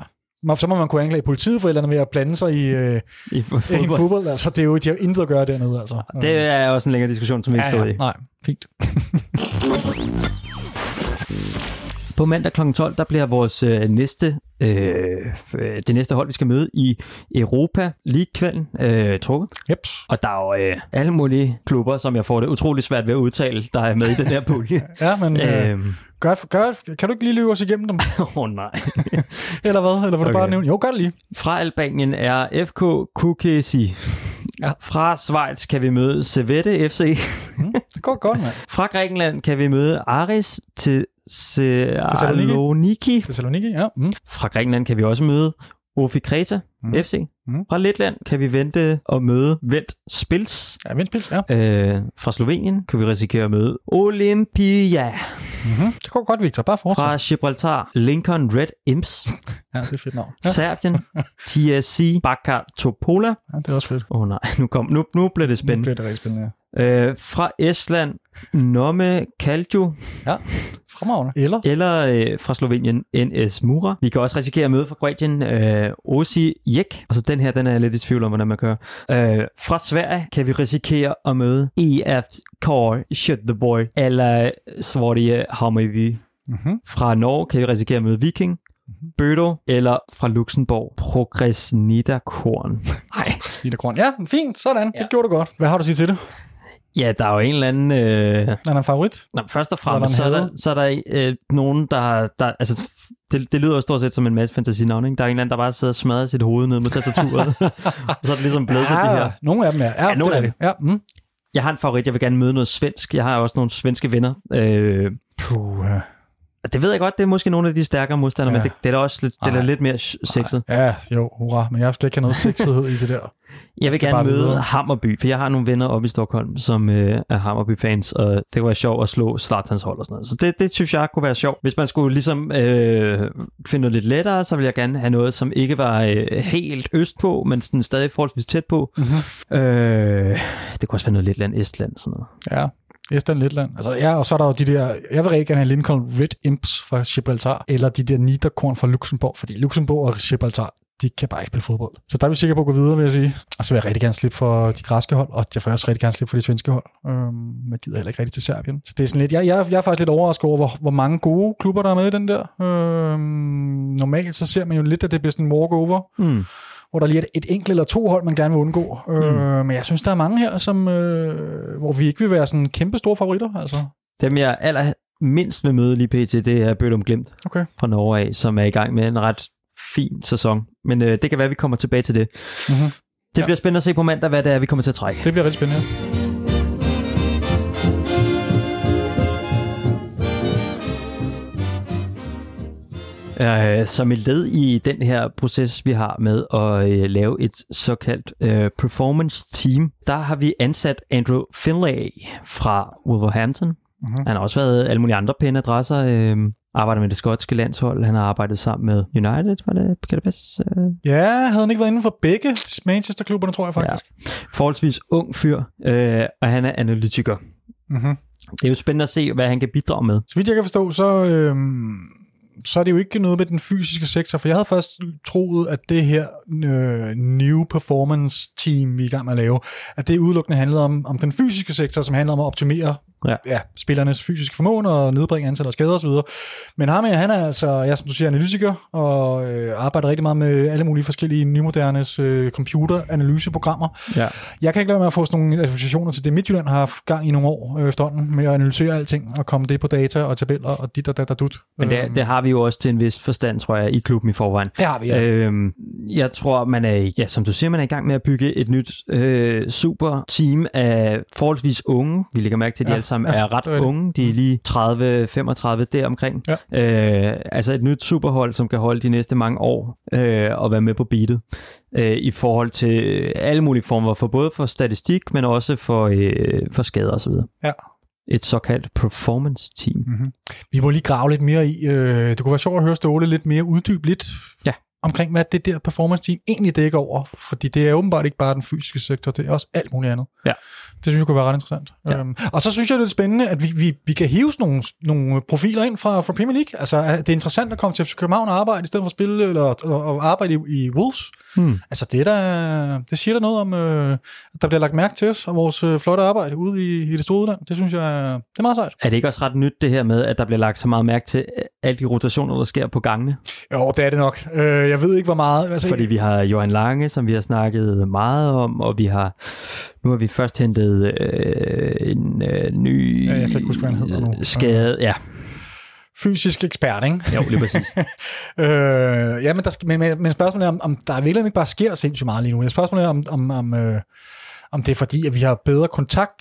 så må man kunne anklage politiet for et eller andet med at blande sig i, øh, I fodbold. I fodbold. Altså, det er jo, de har jo intet at gøre dernede. Altså. Det er også en længere diskussion, som vi ikke ja, skal ja. i. Nej, fint. På mandag klokken tolv, der bliver vores øh, næste, øh, det næste hold, vi skal møde i Europa League-kvalden øh, trukket. Yep. Og der er jo øh, alle mulige klubber, som jeg får det utrolig svært ved at udtale, der er med i den her pulje. Ja, men øh, gør, gør, kan du ikke lige løbe os igennem dem? Åh oh, nej. Eller hvad? Eller var det okay. Bare nævne? Jo, gør det lige. Fra Albanien er F K Kukesi. Ja. Fra Schweiz kan vi møde Servette F C. Mm, det går godt, mand. Fra Grækenland kan vi møde Aris til Saloniki. Saloniki, ja. Mm. Fra Grækenland kan vi også møde O F C Kreta mm. F C. Mm. Fra Letland kan vi vente at møde Vent Spils. Ja, Vent Spils, ja. Øh, fra Slovenien kan vi risikere at møde Olympia. Mm-hmm. Det går godt, Victor. Bare fortsæt. Fra Gibraltar, Lincoln Red Imps. Ja, det er fedt navn. Ja. Serbien, T S C, Bakar Topola. Ja, det er også fedt. Åh oh, nej, nu, kom, nu, nu bliver det spændende. Nu bliver det rigtig spændende, ja. Øh, fra Estland, Nome Kalju. Ja, fremragende. Eller, Eller øh, fra Slovenien, N S Mura. Vi kan også risikere at møde fra Kroatien, øh, Osi Jek. Og så den her, den er jeg lidt i tvivl om, hvordan man kører. Øh, fra Sverige kan vi risikere at møde E F K Göteborg eller Sverige Hammarby. Mm-hmm. Fra Norge kan vi risikere at møde Viking. Bødo, eller fra Luxembourg, Progressnidakorn. Nej, Progressnidakorn. Ja, fint, sådan. Ja. Det gjorde du godt. Hvad har du at sige til det? Ja, der er jo en eller anden... Øh... Er der en favorit? Nå, først og fremmest, så er der, så er der øh, nogen, der... der altså, det, det lyder jo stort set som en masse fantasinavn, ikke? Der er en eller anden, der bare sidder og smadrer sit hoved ned mod tastaturet. Og så er det ligesom blevet til ja, de her. Nogle af dem er. Ja, ja nogle af dem. Ja, mm. Jeg har en favorit. Jeg vil gerne møde noget svensk. Jeg har også nogle svenske venner. Øh... Puh, Det ved jeg godt, det er måske nogle af de stærkere modstandere, ja. men det, det er da også lidt, det er lidt mere sexet. Ja, jo, hurra, men jeg har slet ikke noget sexighed i det der. Jeg vil jeg gerne møde videre. Hammarby, for jeg har nogle venner oppe i Stockholm, som øh, er Hammarby-fans, og det var sjovt at slå Zlatans hold og sådan noget. Så det, det synes jeg kunne være sjovt. Hvis man skulle ligesom øh, finde noget lidt lettere, så ville jeg gerne have noget, som ikke var øh, helt øst på, men sådan stadig forholdsvis tæt på. Mm-hmm. Øh, det kunne også være noget Letland, Estland, sådan noget. Ja. Estland, Letland. Altså, ja, og så er der jo de der... Jeg vil rigtig gerne have Lincoln Red Imps fra Gibraltar, eller de der Niederkorn fra Luxembourg, fordi Luxembourg og Gibraltar, de kan bare ikke spille fodbold. Så der er vi sikkert på at gå videre, vil jeg sige. Og så vil jeg rigtig gerne slippe for de græske hold, og jeg får også rigtig gerne slippe for de svenske hold. Øhm, man gider heller ikke rigtig til Serbien. Så det er sådan lidt... Jeg, jeg, jeg er faktisk lidt overrasket over, hvor, hvor mange gode klubber, der er med i den der. Øhm, normalt så ser man jo lidt, at det bliver sådan en walkover. Mm. Hvor der lige er et enkelt eller to hold, man gerne vil undgå. Mm. Øh, men jeg synes, der er mange her, som, øh, hvor vi ikke vil være sådan kæmpe store favoritter. Altså. Dem, jeg allermindst vil møde lige pt, det er Bødum Glimt okay. fra Norge af, som er i gang med en ret fin sæson. Men øh, det kan være, at vi kommer tilbage til det. Mm-hmm. Det ja. bliver spændende at se på mandag, hvad det er, vi kommer til at trække. Det bliver rigtig spændende. Uh, som et led i den her proces, vi har med at uh, lave et såkaldt uh, performance team, der har vi ansat Andrew Finlay fra Wolverhampton. Mm-hmm. Han har også været alle mulige andre pæne adresser. Uh, arbejder med det skotske landshold. Han har arbejdet sammen med United. Var det, kan det passe? Uh... Ja, havde han ikke været inden for begge Manchester-klubberne, tror jeg faktisk. Ja. Forholdsvis ung fyr, uh, og han er analytiker. Mm-hmm. Det er jo spændende at se, hvad han kan bidrage med. Så vidt jeg kan forstå, så... Øh... så er det jo ikke noget med den fysiske sektor, for jeg havde først troet, at det her øh, new performance team, vi er i gang med at lave, at det udelukkende handlede om, om den fysiske sektor, som handler om at optimere ja. Ja, spillernes fysiske formåen og nedbringe antallet af skader osv. Men ham her, han er altså, ja, som du siger, analytiker og øh, arbejder rigtig meget med alle mulige forskellige nymodernes øh, computeranalyseprogrammer. Ja. Jeg kan ikke lade være med at få sådan nogle associationer til det. Midtjylland har haft gang i nogle år øh, efterhånden med at analysere alting og komme det på data og tabeller og dit og dat og dut. Men det, det har vi jo også til en vis forstand, tror jeg, i klubben i forvejen. Det har vi, ja. øhm, Jeg tror, man er, ja, som du siger, man er i gang med at bygge et nyt øh, super team af forholdsvis unge. Vi lægger mærke til, at de ja. som ja, er ret er unge. De er lige tredive til femogtredive deromkring. Ja. Øh, altså et nyt superhold, som kan holde de næste mange år øh, og være med på beatet øh, i forhold til alle mulige former for både for statistik, men også for, øh, for skader osv. Ja. Et såkaldt performance team. Mm-hmm. Vi må lige grave lidt mere i. Øh, det kunne være sjovt at høre Ståle lidt mere uddybe lidt. Ja. Omkring, hvad det der performance-team egentlig dækker over, fordi det er åbenbart ikke bare den fysiske sektor, det er også alt muligt andet. Ja. Det synes jeg kunne være ret interessant. Ja. Øhm, og så synes jeg, det er spændende, at vi, vi, vi kan hive nogle, nogle profiler ind fra, fra Premier League. Altså, det er interessant at komme til F C København og arbejde, i stedet for at spille, eller og, og arbejde i, i Wolves. Hmm. Altså, det, der, det siger der noget om, øh, der bliver lagt mærke til os, og vores øh, flotte arbejde ude i, i det store udland. Det synes jeg, det er meget sejt. Er det ikke også ret nyt, det her med, at der bliver lagt så meget mærke til alle de rotationer, der sker på gangene? Jo, det er det nok. Øh, Jeg ved ikke, hvor meget... Altså, fordi vi har Johan Lange, som vi har snakket meget om, og vi har... Nu har vi først hentet øh, en øh, ny... Ja, jeg kan ikke huske, hvad han hedder nu. Skade, ja. Fysisk ekspert, ikke? Jo, lige præcis. øh, ja, men, der, men, men spørgsmålet er, om, om der virkelig ikke bare sker sindssygt meget lige nu. Jeg spørgsmålet er, om... om, om øh, om det er fordi, at vi har bedre kontakt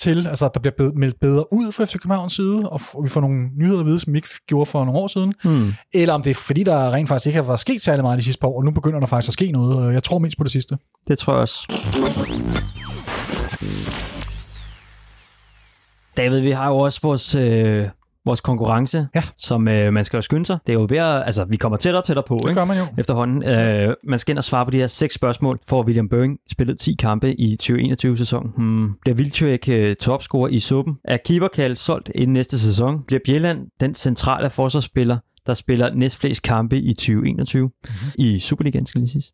til, altså der bliver meldt bedre ud fra F C Københavns side, og vi får nogle nyheder at vide, som vi ikke gjorde for nogle år siden, mm. eller om det er fordi, der rent faktisk ikke har været sket særlig meget de sidste par år, og nu begynder der faktisk at ske noget. Jeg tror mest på det sidste. Det tror jeg også. David, vi har jo også vores... Øh vores konkurrence, ja. som øh, man skal jo skynde sig. Det er jo ved at, altså vi kommer tættere og tættere på, det ikke? Gør man jo. Efterhånden. Øh, man skal ind og svare på de her seks spørgsmål, for William Boeing spillede ti kampe i tyve enogtyve-sæsonen. Hmm. Bliver Wilczek øh, topscorer i suppen? Er keeperkald solgt inden næste sæson? Bliver Bjelland den centrale forsvarsspiller, der spiller næstflest kampe i tyve enogtyve? Mm-hmm. I Superligaen, skal lige siges.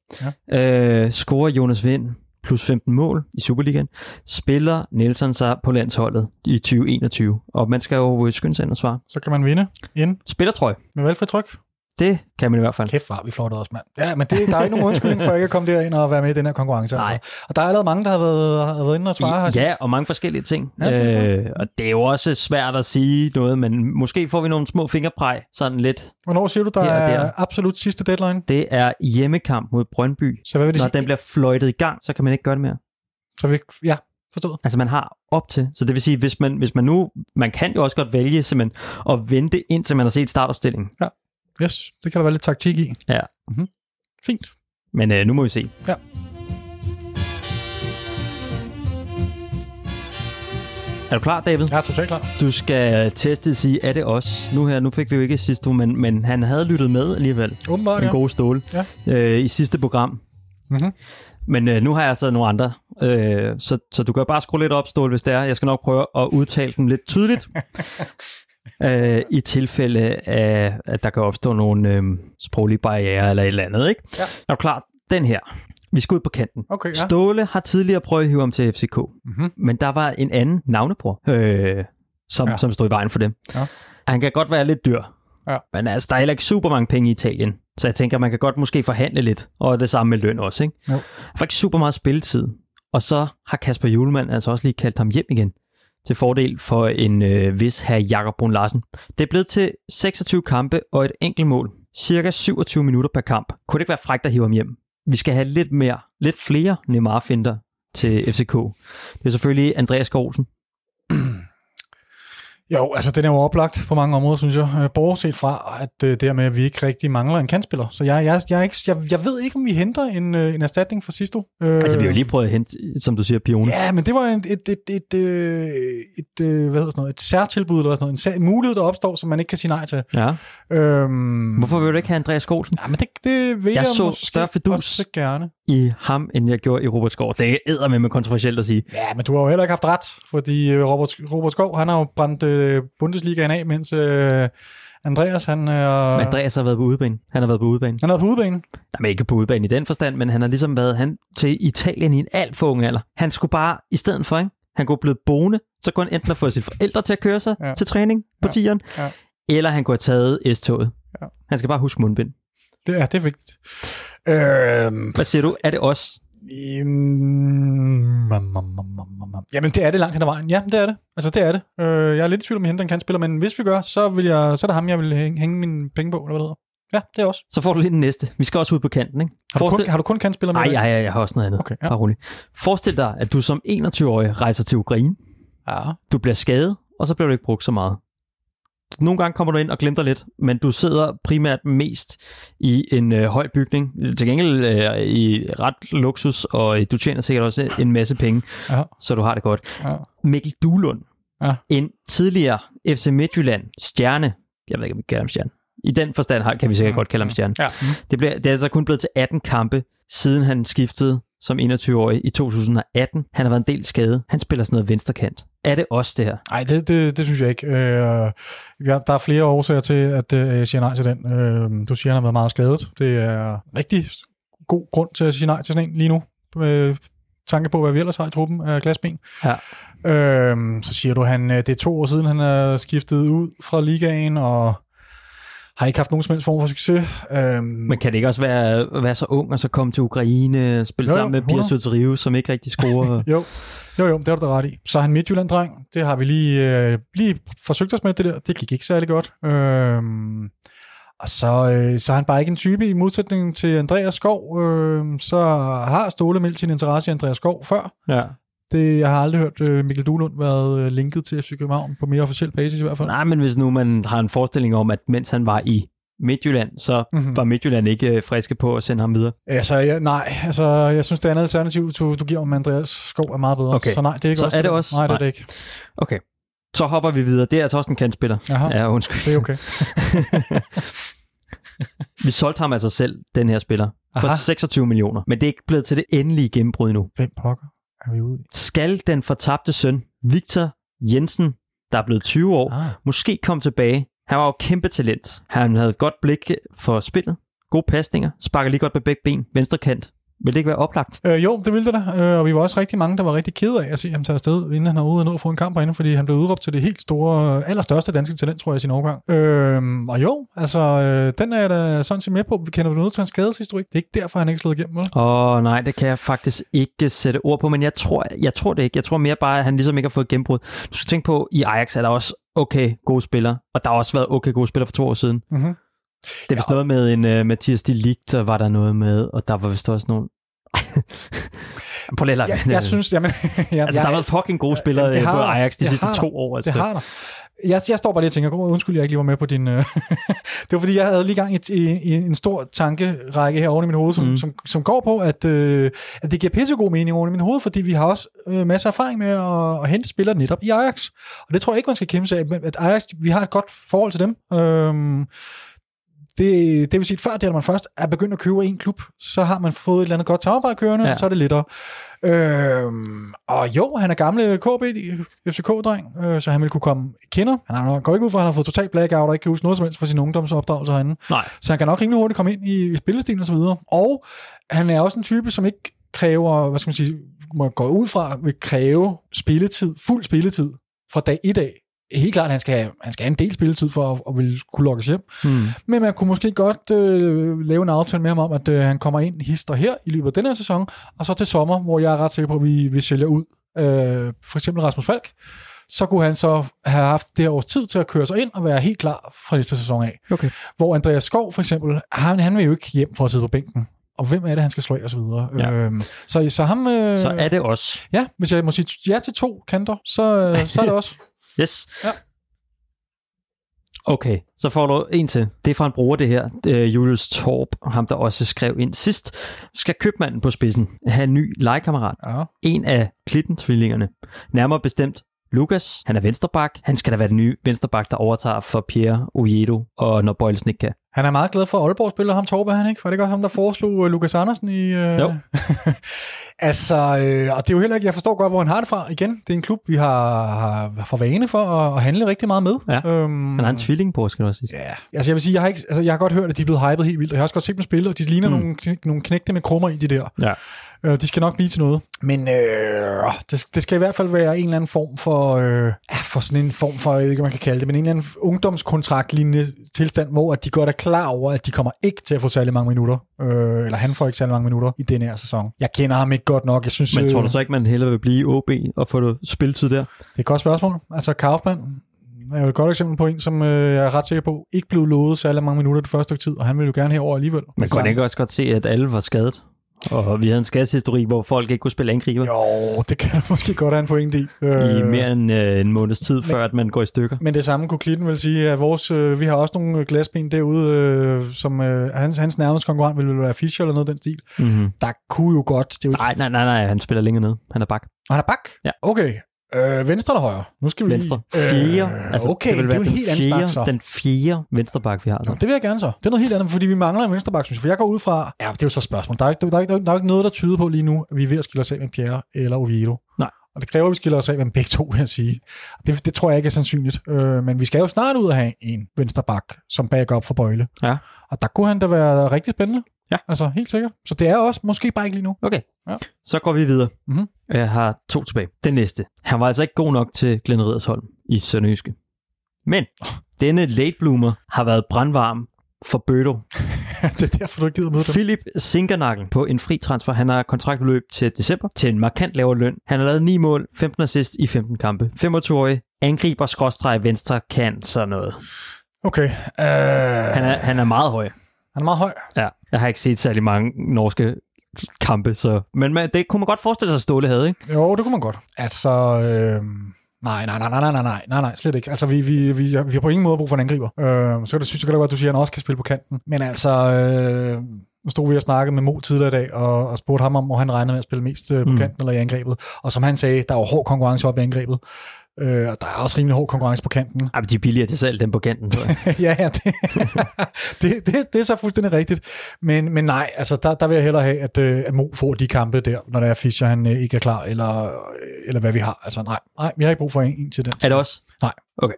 Ja. Øh, scorer Jonas Vind plus femten mål i Superligaen, spiller Nielsen sig på landsholdet i tyve enogtyve. Og man skal jo skynde sig ind og svare. Så kan man vinde ind. Spillertrøje. Med valgfri tryk. Det kan man i hvert fald. Kæft, var vi flottet også, mand. Ja, men det, der er ikke nogen undskyldning for ikke at komme derind og være med i den her konkurrence. Nej. Altså. Og der er allerede mange, der har været, har været inde og svare. Altså. Ja, og mange forskellige ting. Ja, øh, og det er jo også svært at sige noget, men måske får vi nogle små fingerpræg, sådan lidt. Hvornår siger du, der er absolut sidste deadline? Det er hjemmekamp mod Brøndby. Så hvad vil det Når sige? Den bliver fløjtet i gang, så kan man ikke gøre det mere. Så vi, ja, Forstået. Altså man har op til. Så det vil sige, hvis man, hvis man nu, man kan jo også godt vælge simpelthen at vente indtil man har set startopstillingen. Ja, yes, det kan der være lidt taktik i. Ja. Mm-hmm. Fint. Men øh, nu må vi se. Ja. Er du klar, David? Jeg er totalt klar. Du skal teste og sige, er det os? Nu her, nu fik vi jo ikke sidste uge, men, men han havde lyttet med alligevel. Åbenbart, ja. En god Ståle. Ja. Øh, I sidste program. Mm-hmm. Men øh, nu har jeg taget nogle andre, øh, så, så du kan bare skrue lidt op, Ståle, hvis det er. Jeg skal nok prøve at udtale dem lidt tydeligt. øh, I tilfælde af, at der kan opstå nogle øh, sproglige barrierer eller et eller andet, ikke? Ja. Er du klar? Den her. Vi skal ud på kanten. Okay, ja. Ståle har tidligere prøvet at hive ham til F C K, mm-hmm. men der var en anden navnebror, øh, som, ja. som stod i vejen for dem. Ja. Han kan godt være lidt dyr, ja. men altså, der er heller ikke super mange penge i Italien, så jeg tænker, man kan godt måske forhandle lidt, og det samme med løn også. Ikke? Ja. Han får ikke super meget spilletid, og så har Kasper Hjulmand altså også lige kaldt ham hjem igen, til fordel for en øh, vis herr Jakob Brun Larsen. Det er blevet til seksogtyve kampe og et enkelt mål, cirka syvogtyve minutter per kamp. Kunne det ikke være frækt at hive ham hjem? Vi skal have lidt mere, lidt flere Neymar-finter til F C K. Det er selvfølgelig Andreas Skovsen. Jo, altså den er jo oplagt på mange områder, synes jeg. Bortset fra, at det der med, at vi ikke rigtig mangler en kantspiller. Så jeg, jeg, jeg, ikke, jeg, jeg ved ikke, om vi henter en, en erstatning for Sisto. Altså vi har jo lige prøvet at hente, som du siger, Pione. Ja, men det var et, et, et, et, et, et, hvad hedder sådan noget, et særtilbud, eller sådan noget, en mulighed, der opstår, som man ikke kan sige nej til. Ja. Øhm, Hvorfor vil du ikke have Andreas Skovsen? Ja, men det, det vil jeg, jeg så større fedus i ham, end jeg gjorde i Robert Skov. Det er eddermame kontroversielt at sige. Ja, men du har jo heller ikke haft ret, fordi Robert, Robert Skov, han har jo brændt Bundesligaen af, mens øh, Andreas, han er... Øh... Andreas har været på udebane. Han har været på udebane. Han har været på udebane? Nej, ikke på udebane i den forstand, men han har ligesom været han, til Italien i en alt for ung alder. Han skulle bare, i stedet for, ikke? Han kunne blive boende, så kunne han enten have fået sine forældre til at køre sig ja. til træning på ja. tieren, ja. eller han kunne have taget S-toget. Ja. Han skal bare huske mundbind. Det er, det er vigtigt. Øh... Hvad siger du? Er det os? Jamen det er det langt hen ad vejen. Ja, det er det. Altså det er det. Øh, jeg er lidt i tvivl om, at hente en kantspiller, men hvis vi gør, så vil jeg så er det ham, jeg vil hænge, hænge mine penge på, eller hvad det hedder. Ja, det er også. Så får du lige den næste. Vi skal også ud på kanten, ikke? Har du Forestil... kun, har du kun kantspiller med? Nej, nej, jeg, jeg har også noget andet. Okay, ja. Bare rolig. Forestil dig, at du som enogtyve-årig rejser til Ukraine. Ja. Du bliver skadet, og så bliver du ikke brugt så meget. Nogle gange kommer du ind og glemmer lidt, men du sidder primært mest i en øh, høj bygning. Til gengæld øh, i ret luksus, og øh, du tjener sikkert også en masse penge, ja. så du har det godt. Ja. Mikkel Dulund, ja. en tidligere F C Midtjylland stjerne. Jeg ved ikke, om vi kalder ham stjerne. I den forstand kan vi sikkert godt kalde ham stjerne. Ja. Mm. Det, bliver, det er altså kun blevet til atten kampe, siden han skiftede som enogtyve-årig i to tusind atten. Han har været en del skade. Han spiller sådan noget venstrekant. Er det også det her? Nej, det, det, det synes jeg ikke. Øh, der er flere årsager til, at jeg siger nej til den. Øh, du siger, han har været meget skadet. Det er rigtig god grund til at sige nej til sådan en lige nu. Øh, tanke på, hvad vi ellers har i truppen af glasben. Ja. Øh, så siger du, han det er to år siden, han er skiftet ud fra ligaen, og har ikke haft nogen som helst form for succes. Øhm, Men kan det ikke også være, være så ung, og så komme til Ukraine, spille jo, sammen med Pia Soteriu, som ikke rigtig scorer? jo. jo, jo, det er du da ret i. Så er han Midtjylland-dreng. Det har vi lige, øh, lige forsøgt os med, det der. Det gik ikke særlig godt. Øhm, og så, øh, så er han bare ikke en type i modsætning til Andreas Skov. Øhm, så har Ståle meldt sin interesse i Andreas Skov før. Ja. Det, jeg har aldrig hørt øh, Mikkel Dulund været øh, linket til F C København på mere officiel basis i hvert fald. Nej, men hvis nu man har en forestilling om, at mens han var i Midtjylland, så mm-hmm. var Midtjylland ikke øh, friske på at sende ham videre. Altså, ja, nej. Altså, jeg synes, det andet alternativ, du, du giver om Andreas Skov er meget bedre. Okay. Så nej, det er ikke så også. Er det også? Nej, det er det ikke. Okay, så hopper vi videre. Det er altså også en kantspiller. Aha. Ja, undskyld. Det er okay. Vi solgte ham altså selv, den her spiller, for Aha. seksogtyve millioner. Men det er ikke blevet til det endelige gennembrud endnu. Hvem pokker? Skal den fortabte søn, Victor Jensen, der er blevet tyve år, ah. måske komme tilbage? Han var jo kæmpe talent. Han havde et godt blik for spillet, gode pasninger, sparker lige godt med begge ben, venstre kant. Vil det ikke være oplagt? Øh, jo, det ville det da. Øh, og vi var også rigtig mange, der var rigtig kede af at se ham tage afsted, inden han var ude og nå at få en kamp herinde, fordi han blev udråbt til det helt store, allerstørste danske talent, tror jeg, i sin overgang. Øh, og jo, altså, øh, den er jeg da sådan set med på. Kender du noget til en skadeshistorik? Det er ikke derfor, han ikke slået igennem, eller? Åh, nej, det kan jeg faktisk ikke sætte ord på, men jeg tror, jeg tror det ikke. Jeg tror mere bare, at han ligesom ikke har fået gennembrud. Du skal tænke på, i Ajax er der også okay gode spillere, og der har også været okay gode spillere for to år siden. Mm-hmm. Det er vist ja. noget med en uh, Mathias de Ligt, og var der noget med, og der var vist også nogen... På Lelland. Ja, jeg synes, jamen, jamen, altså, der har været fucking gode spillere ja, det har, på Ajax de sidste to år. Altså. Det har der. Jeg, jeg står bare lige og tænker, undskyld, jeg ikke lige var med på din... det var fordi, jeg havde lige gang i, i, i en stor tankerække her oven i mit hoved, som, mm. som, som går på, at, øh, at det giver pissegod mening oven i mit hoved, fordi vi har også øh, masser af erfaring med at, at hente spillere netop i Ajax. Og det tror jeg ikke, man skal kæmpe sig af, at Ajax, vi har et godt forhold til dem. Øh, Det, det vil sige, at før det, at man først er begyndt at købe en klub, så har man fået et eller andet godt samarbejde kørende, ja. Så er det lettere. Øhm, og jo, han er gamle K B F C K-dreng, øh, så han vil kunne komme kender. Han har, går ikke ud fra, at han har fået total blackout og ikke kan huske noget som helst for sin ungdomsopdragelse herinde. Nej. Så han kan nok rimelig hurtigt komme ind i, i spillestilen og så videre. Og han er også en type, som ikke kræver, hvad skal man sige, man går ud fra, vil kræve spilletid, fuld spilletid fra dag i dag. Helt klart, at han skal have, han skal have en del spilletid for at, at ville kunne lukkes hjem. Mm. Men man kunne måske godt øh, lave en aftale med ham om, at øh, han kommer ind hister her i løbet af den her sæson, og så til sommer, hvor jeg er ret sikker på, at vi, vi sælger ud. Øh, for eksempel Rasmus Falk. Så kunne han så have haft det her års tid til at køre sig ind og være helt klar fra næste sæson af. Okay. Hvor Andreas Skov for eksempel, han, han vil jo ikke hjem for at sidde på bænken. Og hvem er det, han skal slå af og så videre. Ja. Øhm, så, så, ham, øh, så er det også. Ja, hvis jeg må sige ja til to kanter, så, så er det også. Yes. Ja. Okay, så får du en til. Det er fra en bruger, det her. Øh, Julius Torp, ham der også skrev ind sidst. Skal købmanden på spidsen have en ny legekammerat? Ja. En af Klitten-tvillingerne. Nærmere bestemt Lukas. Han er vensterbak. Han skal da være den nye vensterbak, der overtager for Pierre Ojedo, og når Bøjlesen ikke kan. Han er meget glad for Aalborg spiller ham Torp, han ikke? Var det ikke også ham, der foreslog Lukas Andersen i... Øh... Jo. altså, øh, og det er jo heller ikke... Jeg forstår godt, hvor han har det fra. Igen, det er en klub, vi har, har for vane for at, at handle rigtig meget med. Ja. Øhm... Han har en tvilling på, skal du også sige. Ja. Altså, jeg vil sige, jeg har, ikke, altså, jeg har godt hørt, at de er blevet hypet helt vildt. Jeg har også godt set dem spille, og de ligner mm. nogle, nogle knægte med krummer i de der. Ja. Øh, de skal nok blive til noget. Men øh, det, det skal i hvert fald være en eller anden form for... Øh, for sådan en form for... Jeg ved ikke, man kan kalde det, men en eller anden ungdomskontrakt-lignende tilstand, hvor at de godt er klar over, at de kommer ikke til at få særlig mange minutter, øh, eller han får ikke særlig mange minutter i den her sæson. Jeg kender ham ikke godt nok. Jeg synes, men tror du så ikke, man hellere vil blive i O B og få det spiltid der? Det er et godt spørgsmål. Altså Kaufmann er jo et godt eksempel på en, som øh, jeg er ret sikker på, ikke blev lovet særlig mange minutter det første tid, og han ville jo gerne herover alligevel. Man kunne ikke også godt se, at alle var skadet? Og vi havde en skadeshistorik, hvor folk ikke kunne spille angriber. Jo, det kan måske godt have en pointe i. Øh, I mere end øh, en måneds tid, men, før at man går i stykker. Men det samme kunne Klitten vel sige, at vores, øh, vi har også nogle glasben derude, øh, som øh, hans, hans nærmeste konkurrent ville være Fischer eller noget den stil. Mm-hmm. Der kunne jo godt... Det jo nej, nej, nej, nej, han spiller længere ned. Han er bak. Og han er bak? Ja. Okay. Øh, venstre eller højre? Nu skal vi venstre. Lige... Venstre. Øh, altså, okay, det, det er jo en helt anden snak, så. Den fjerde venstreback, vi har. Så. Nå, det vil jeg gerne så. Det er noget helt andet, fordi vi mangler en venstreback, synes jeg. For jeg går ud fra... Ja, det er jo så spørgsmål. Der er ikke, der er ikke, der er ikke noget, der tyder på lige nu, at vi er ved at skille os af med Pierre eller Oviedo. Nej. Og det kræver, at vi skiller os af med begge to, vil jeg sige. Det, det tror jeg ikke er sandsynligt. Øh, men vi skal jo snart ud og have en venstreback, som backup for Bøjle. Ja. Og der kunne han da være rigtig spændende. Ja. Altså, helt sikkert. Så det er også måske bare ikke lige nu. Okay. Ja. Så går vi videre. Mm-hmm. Jeg har to tilbage. Den næste. Han var altså ikke god nok til Glenn Riddersholm i Sønderjyske. Men denne late bloomer har været brandvarm for Bødo. Det er derfor, du ikke gider møde dem. Philip Sinkernagel på en fri transfer. Han har kontraktudløb til december til en markant lavere løn. Han har lavet ni mål, femten assist i femten kampe. femogtyve-årig angriber skråstreg venstre kant sådan noget. Okay. Uh... Han, er, han er meget høj. Han er meget høj. Ja, jeg har ikke set særlig mange norske kampe, så... Men man, det kunne man godt forestille sig, at Ståle havde, ikke? Jo, det kunne man godt. Altså... Øh... Nej, nej, nej, nej, nej, nej, nej, nej, slet ikke. Altså, vi, vi, vi, vi har på ingen måde brug for en angriber. Øh, så kan det synes jeg godt, at du siger, at han også kan spille på kanten. Men altså... Øh... Nu stod vi og snakkede med Mo tidligere i dag, og, og spurgte ham om, hvor han regnede med at spille mest øh, på kanten mm. eller i angrebet. Og som han sagde, der er jo hård konkurrence op i angrebet. Øh, og der er også rimelig hård konkurrence på kanten. Ja, men de er billigere til selv, den på kanten, tror jeg. ja, ja, det, det, det, det er så fuldstændig rigtigt. Men, men nej, altså der, der vil jeg hellere have, at, øh, at Mo får de kampe der, når der er Fischer, han øh, ikke er klar, eller, eller hvad vi har. Altså nej, nej, vi har ikke brug for en, en til den. Er det også? Nej. Okay.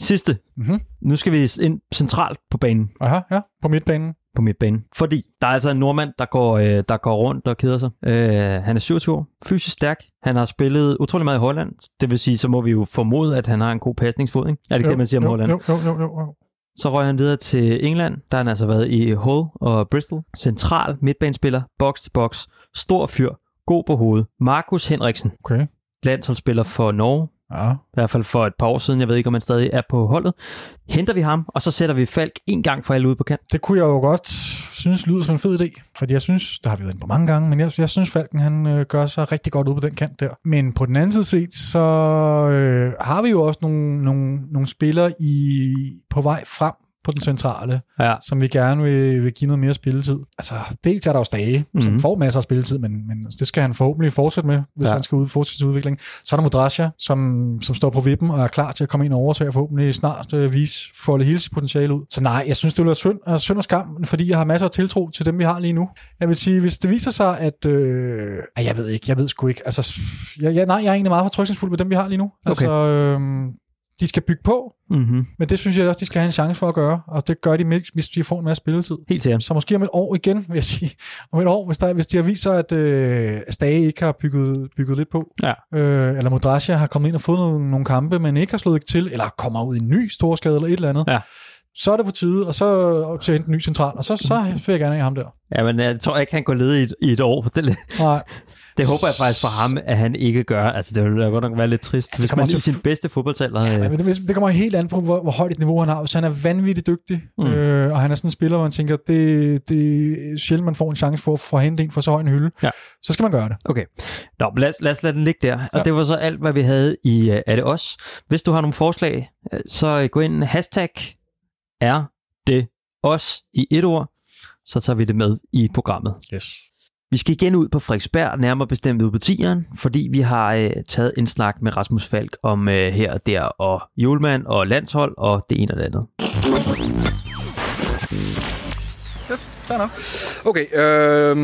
Sidste. Mm-hmm. Nu skal vi ind centralt på banen. Aha, ja, på midtbanen. på midtbanen, fordi der er altså en nordmand, der går, øh, der går rundt og keder sig. Øh, han er syvogtyve år, fysisk stærk. Han har spillet utrolig meget i Holland. Det vil sige, så må vi jo formode, at han har en god pasningsfod, ikke? Er det ikke det, man siger om jo, Holland? Jo, jo, jo, jo. Så røg han videre til England, der han altså været i Hull og Bristol. Central midtbanespiller, box til box, stor fyr, god på hovedet. Markus Henriksen, okay. Land som spiller for Norge. Ja. I hvert fald for et par år siden, jeg ved ikke, om han stadig er på holdet. Henter vi ham, og så sætter vi Falk en gang for alle ude på kant. Det kunne jeg jo godt synes lyder som en fed idé, fordi jeg synes, der har vi været inde på mange gange, men jeg, jeg synes, Falken han øh, gør sig rigtig godt ude på den kant der. Men på den anden side set, så øh, har vi jo også nogle, nogle, nogle spillere i, på vej frem på den centrale, ja. Som vi gerne vil, vil give noget mere spilletid. Altså, dels er der jo Stage, mm-hmm. som får masser af spilletid, men, men det skal han forhåbentlig fortsætte med, hvis ja. Han skal ud, fortsætte sin udvikling. Så er der Modrasja, som, som står på vippen og er klar til at komme ind og overtage, forhåbentlig snart øh, vise, folde hele sit potentiale ud. Så nej, jeg synes, det vil være synd og, synd og skam, fordi jeg har masser af tiltro til dem, vi har lige nu. Jeg vil sige, hvis det viser sig, at... Øh, jeg ved ikke, jeg ved sgu ikke. Altså, jeg, jeg, nej, jeg er egentlig meget fortrøstningsfuld med dem, vi har lige nu. Okay. Altså... Øh, de skal bygge på, mm-hmm. men det synes jeg også, de skal have en chance for at gøre, og det gør de, hvis de får en masse spilletid. Helt til. Så måske om et år igen, vil jeg sige. Om et år, hvis, der, hvis de har vist sig, at øh, Stage ikke har bygget, bygget lidt på, ja. øh, eller Modrasja har kommet ind og fået nogle, nogle kampe, men ikke har slået ikke til, eller kommer ud i en ny storskade eller et eller andet, ja. Så er det på tide, og så til at hente en ny central, og så, så vil jeg gerne have ham der. Ja, men jeg tror ikke, han går ledig i et, i et år. Det, nej. Det håber jeg faktisk for ham, at han ikke gør. Altså, det vil godt nok være lidt trist, ja, hvis man i sin bedste fodboldtalder... Ja, men det, det kommer helt an på, hvor, hvor højt et niveau han har. Hvis han er vanvittigt dygtig, mm. øh, og han er sådan en spiller, hvor man tænker, det, det er sjældent, man får en chance for, for at hente en for så høj en hylde, ja. Så skal man gøre det. Okay. Nå, lad, lad os lade den ligge der. Og ja. Det var så alt, hvad vi havde i uh, Er det os? Hvis du har nogle forslag, så gå ind hashtag... Er det os i et ord, så tager vi det med i programmet. Yes. Vi skal igen ud på Frederiksberg, nærmere bestemt ud på tieren, fordi vi har øh, taget en snak med Rasmus Falk om øh, her og der, og Hjulmand og landshold, og det ene og det andet. Okay, øh,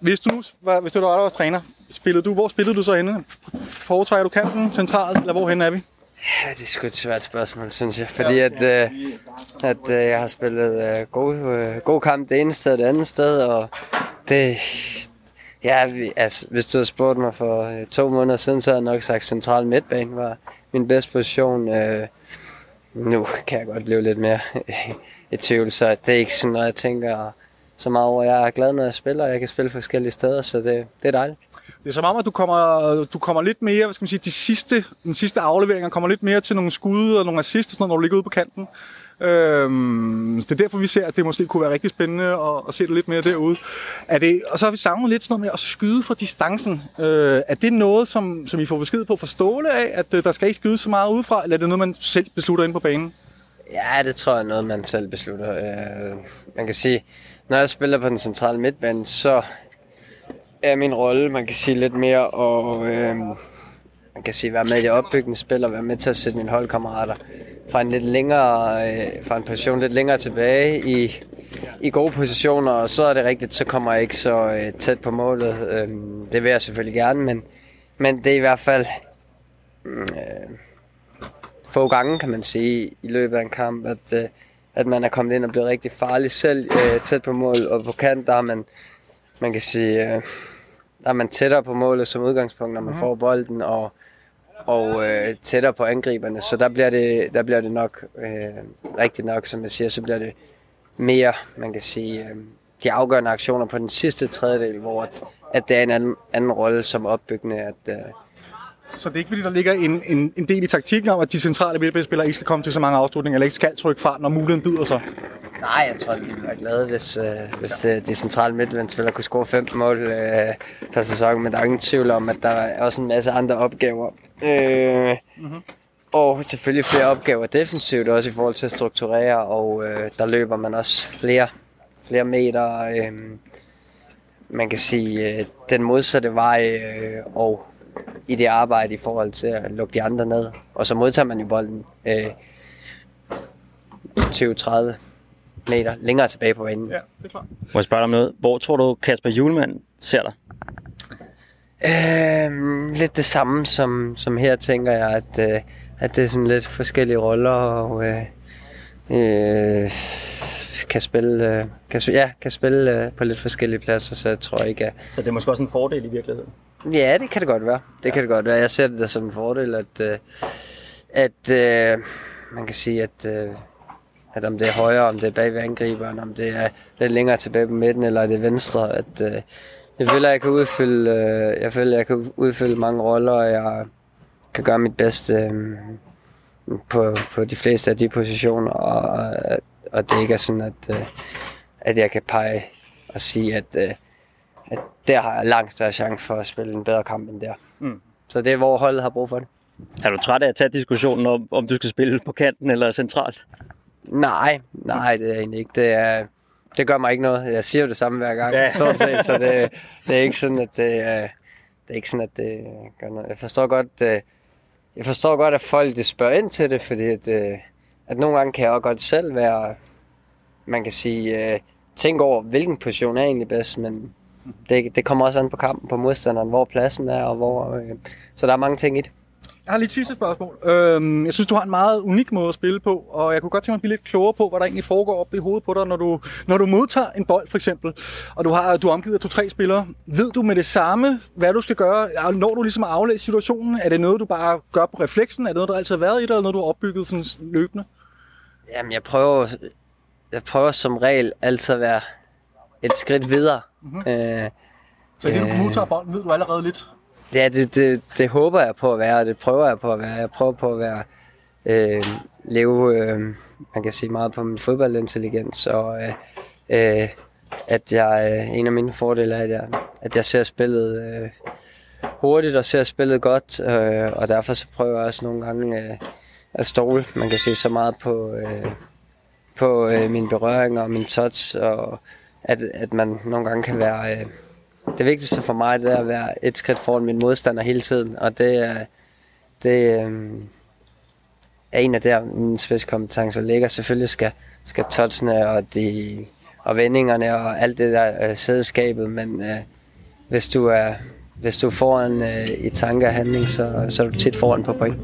hvis du nu var, hvis du var også træner, spillede du, hvor spillede du så henne? Foretrækker du kanten, centralt, eller hvor henne er vi? Ja, det er sgu et svært spørgsmål, synes jeg, fordi at, øh, at øh, jeg har spillet øh, god, øh, god kamp det ene sted og det andet sted, og det, ja, vi, altså, hvis du havde spurgt mig for øh, to måneder siden, så havde jeg nok sagt, at central midtbane var min bedste position. Øh, nu kan jeg godt blive lidt mere i tvivl, så det er ikke sådan noget, jeg tænker så meget over. Jeg er glad, når jeg spiller, og jeg kan spille forskellige steder, så det, det er dejligt. Det er som om, at du kommer, du kommer lidt mere, hvad skal man sige, de sidste, den sidste afleveringer kommer lidt mere til nogle skud og nogle assist og sådan noget, når du ligger ude på kanten. Øhm, det er derfor, vi ser, at det måske kunne være rigtig spændende at, at se det lidt mere derude. Er det, og så har vi savnet lidt sådan noget med at skyde fra distancen. Øh, er det noget, som, som I får besked på fra Ståle af, at der skal ikke skydes så meget udefra, eller er det noget, man selv beslutter inde på banen? Ja, det tror jeg er noget, man selv beslutter. Øh, man kan sige, når jeg spiller på den centrale midtbane, så... er min rolle, man kan sige lidt mere, og øh, man kan sige, være med i opbyggende spil, og være med til at sætte mine holdkammerater fra en lidt længere, øh, fra en position lidt længere tilbage i, i gode positioner, og så er det rigtigt, så kommer jeg ikke så øh, tæt på målet. Øh, det vil jeg selvfølgelig gerne, men, men det er i hvert fald øh, få gange, kan man sige, i løbet af en kamp, at, øh, at man er kommet ind og blevet rigtig farlig selv, øh, tæt på mål, og på kant, der har man, man kan sige... Øh, der er man tættere på målet som udgangspunkt, når man mm. får bolden, og, og øh, tættere på angriberne. Så der bliver det, der bliver det nok, øh, rigtigt nok, som jeg siger, så bliver det mere, man kan sige, øh, de afgørende aktioner på den sidste tredjedel, hvor at, at det er en anden, anden rolle som opbyggende. At, øh, så det er ikke, fordi der ligger en, en, en del i taktikken om, at de centrale midtbanespillere ikke skal komme til så mange afslutninger, eller ikke skal trykke fra, når muligheden byder sig? Nej, jeg tror, de ville være glade, hvis, øh, hvis øh, de centrale midtbanespillere kunne score fem mål øh, per sæson, men der er ingen tvivl om, at der er også en masse andre opgaver. Øh, mm-hmm. Og selvfølgelig flere opgaver defensivt, også i forhold til at strukturere, og øh, der løber man også flere, flere meter. Øh, man kan sige, øh, den modsatte vej, øh, og i det arbejde i forhold til at lukke de andre ned. Og så modtager man jo bolden øh, tyve til tredive meter længere tilbage på banen. Ja, det er klart. Må jeg spørge dig om noget? Hvor tror du Kasper Hjulmand ser dig? Øh, lidt det samme som, som her, tænker jeg, at, øh, at det er sådan lidt forskellige roller, og øh, øh, kan spille, øh, kan, ja, kan spille øh, på lidt forskellige pladser, så jeg tror ikke... At... Så det er måske også en fordel i virkeligheden? Ja, det kan det godt være. Det kan det godt være. Jeg ser det da som en fordel, at, at, at man kan sige, at, at om det er højre, om det er bag ved angriberen, om det er lidt længere tilbage på midten, eller det er venstre, at, at jeg føler, at jeg kan udfylde, jeg føler, jeg kan udfylde mange roller, og jeg, kan gøre mit bedste øh, på, på de fleste af de positioner, og, og, og det ikke er sådan, at, øh, at jeg kan pege og sige, at, øh, at der har jeg langt større chance for at spille en bedre kamp end der. Mm. Så det er, hvor holdet har brug for det. Er du træt af at tage diskussionen om, om du skal spille på kanten eller centralt? Nej, nej, det er egentlig ikke. Det, er, det gør mig ikke noget. Jeg siger jo det samme hver gang, ja. stort set, så det, det er ikke sådan, at det, det er ikke sådan, at det gør noget. Jeg forstår godt, jeg forstår godt, at folk de spørger ind til det, fordi at, at nogle gange kan jeg også godt selv være, man kan sige, tænke over, hvilken position er egentlig bedst, men det, det kommer også an på kampen, på modstanderen, hvor pladsen er, og hvor, så der er mange ting i det. Jeg har lige et sidste spørgsmål. Øhm, jeg synes, du har en meget unik måde at spille på, og jeg kunne godt tænke mig at blive lidt klogere på, hvad der egentlig foregår oppe i hovedet på dig, når du, når du modtager en bold, for eksempel, og du har du omgivet to-tre spillere. Ved du med det samme, hvad du skal gøre? Når du ligesom har aflæst situationen, er det noget, du bare gør på refleksen? Er det noget, der altid har været i dig, eller noget, du har opbygget sådan løbende? Jamen, jeg prøver, jeg prøver som regel altid at være et skridt videre. Mm-hmm. Øh, Så det, du øh... modtager bolden, ved du allerede lidt? Ja, det, det, det håber jeg på at være, og det prøver jeg på at være. Jeg prøver på at være, øh, leve, øh, man kan sige meget på min fodboldintelligens, og øh, øh, at jeg, øh, en af mine fordele er, at jeg, at jeg ser spillet øh, hurtigt og ser spillet godt, øh, og derfor så prøver jeg også nogle gange øh, at stole, man kan sige så meget på, øh, på øh, mine berøringer og mine touch, og at, at man nogle gange kan være... Øh, Det vigtigste for mig, det er at være et skridt foran min modstander hele tiden, og det, det øh, er en af der mine spidskompetencer ligger. Selvfølgelig skal, skal touchene og, de, og vendingerne og alt det der øh, sidde i skabet, men øh, hvis, du er, hvis du er foran øh, i tanke og handling, så, så er du tit foran på point.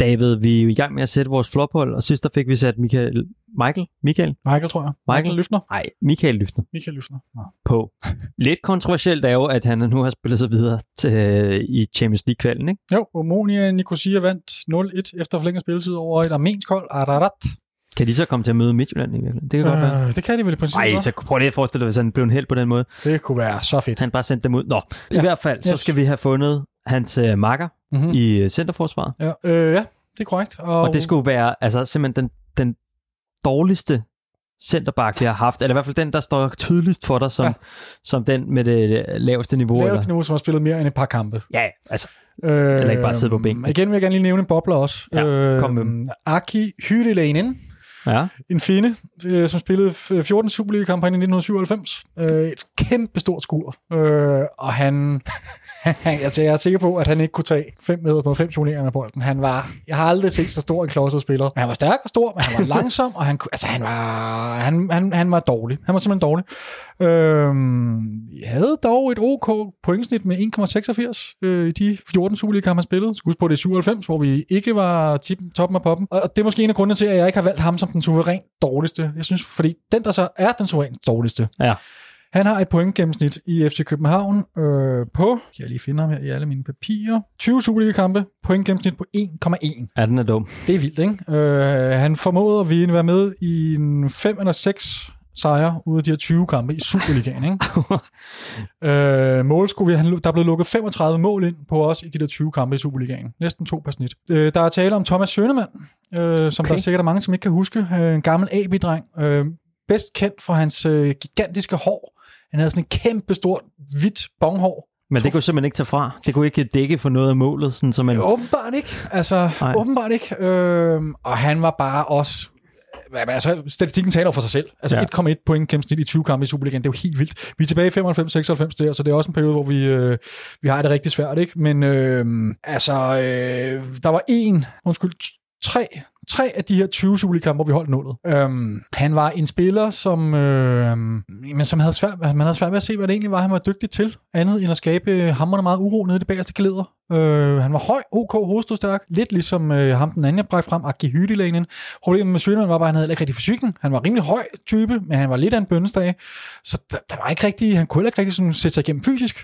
David, vi er i gang med at sætte vores flophold, og sidst der fik vi sat Michael... Michael? Michael? Michael, tror jeg. Michael, Michael Løfner? Nej, Michael Løfner. Michael Løfner. Nej. På. Lidt kontroversielt er jo, at han nu har spillet sig videre til, i Champions League-kvalden, ikke? Jo, Omonia Nicosia vandt nul-et efter forlænget spilletid over et armensk hold, Ararat. Kan de så komme til at møde Midtjylland i virkeligheden? Det kan øh, godt være. Det kan de vel i princippet. Nej, så prøv lige at forestille dig, hvis han blev en held på den måde. Det kunne være så fedt. Han bare sendte dem ud. Nå, i ja. hvert fald, yes. så skal vi have fundet hans øh, makker. Mm-hmm. I centerforsvaret. Ja, øh, ja, det er korrekt. Og... og det skulle være altså simpelthen den, den dårligste centerback, jeg har haft. Eller i hvert fald den, der står tydeligst for dig, som, ja. som den med det laveste niveau. Laveste eller? Niveau, som har spillet mere end et par kampe. Ja, altså. Øh, eller ikke bare sidde på bænken. Igen vil jeg gerne lige nævne en bobler også. Ja, øh, kom med dem. Aki Hydelenen. Ja. En finne, øh, som spillede fjorten Superliga-kampagnen i nitten syvoghalvfems. Øh, et kæmpe stort skur. Øh, og han... altså, jeg er sikker på, at han ikke kunne tage fem med og fem turneringer med bolden. Han var... Jeg har aldrig set så stor en klodset spiller. Han var stærk og stor, men han var langsom, og han, altså, han, var, han, han, han var dårlig. Han var simpelthen dårlig. Øhm, jeg havde dog et OK pointsnit med en komma seksogfirs øh, i de fjorten Superliga-kamp, han spillede. Skulle på det syvoghalvfems, hvor vi ikke var tippen, toppen af poppen. Og det er måske en af grundene til, at jeg ikke har valgt ham som den suverænt dårligste. Jeg synes, fordi den, der så er den suverænt dårligste... Ja. Han har et pointgennemsnit i F C København øh, på, jeg lige finder ham her i alle mine papirer, tyve Superliga-kampe, pointgennemsnit på en komma en. Ja, den er dum. Det er vildt, ikke? Øh, han formåede at ville være med i fem eller seks sejre ud af de her tyve kampe i Superligaen, ikke? øh, mål skulle vi, han, der er blevet lukket femogtredive mål ind på os i de der tyve kampe i Superligaen. Næsten to per snit. Øh, der er tale om Thomas Søndermann, øh, som okay. der er sikkert er mange, som ikke kan huske. Øh, en gammel A B-dreng. Øh, bedst kendt for hans øh, gigantiske hår. Han havde sådan et kæmpe stort, hvidt bonghår. Men det kunne simpelthen ikke tage fra. Det kunne ikke dække for noget af målet. Sådan, så man... Åbenbart ikke. Altså, Nej. åbenbart ikke. Øhm, og han var bare også... Altså, statistikken taler for sig selv. Altså ja. en komma en point gennemsnit i tyve kampe i Superligaen. Det er jo helt vildt. Vi er tilbage i femoghalvfems seksoghalvfems der, så det er også en periode, hvor vi, øh, vi har det rigtig svært, ikke? Men øh, altså, øh, der var en... Undskyld, tre... Tre af de her tyve Superliga-kampe, hvor vi holdt nullet. Øhm, han var en spiller, som, øh, men som havde svært, man havde svært ved at se, hvad det egentlig var, han var dygtig til. Andet end at skabe hamrende meget uro nede i det bagerste geleder. Øh, han var høj, OK, hovedstodstærk. Lidt ligesom øh, ham den anden, jeg bragte frem, Aki Hydilainen. Problemet med Søndermann var bare, at han havde ikke rigtig fysikken. Han var rimelig høj type, men han var lidt af en bønnestage. Så der, der var ikke rigtig, han kunne ikke rigtig sådan, sætte sig igennem fysisk.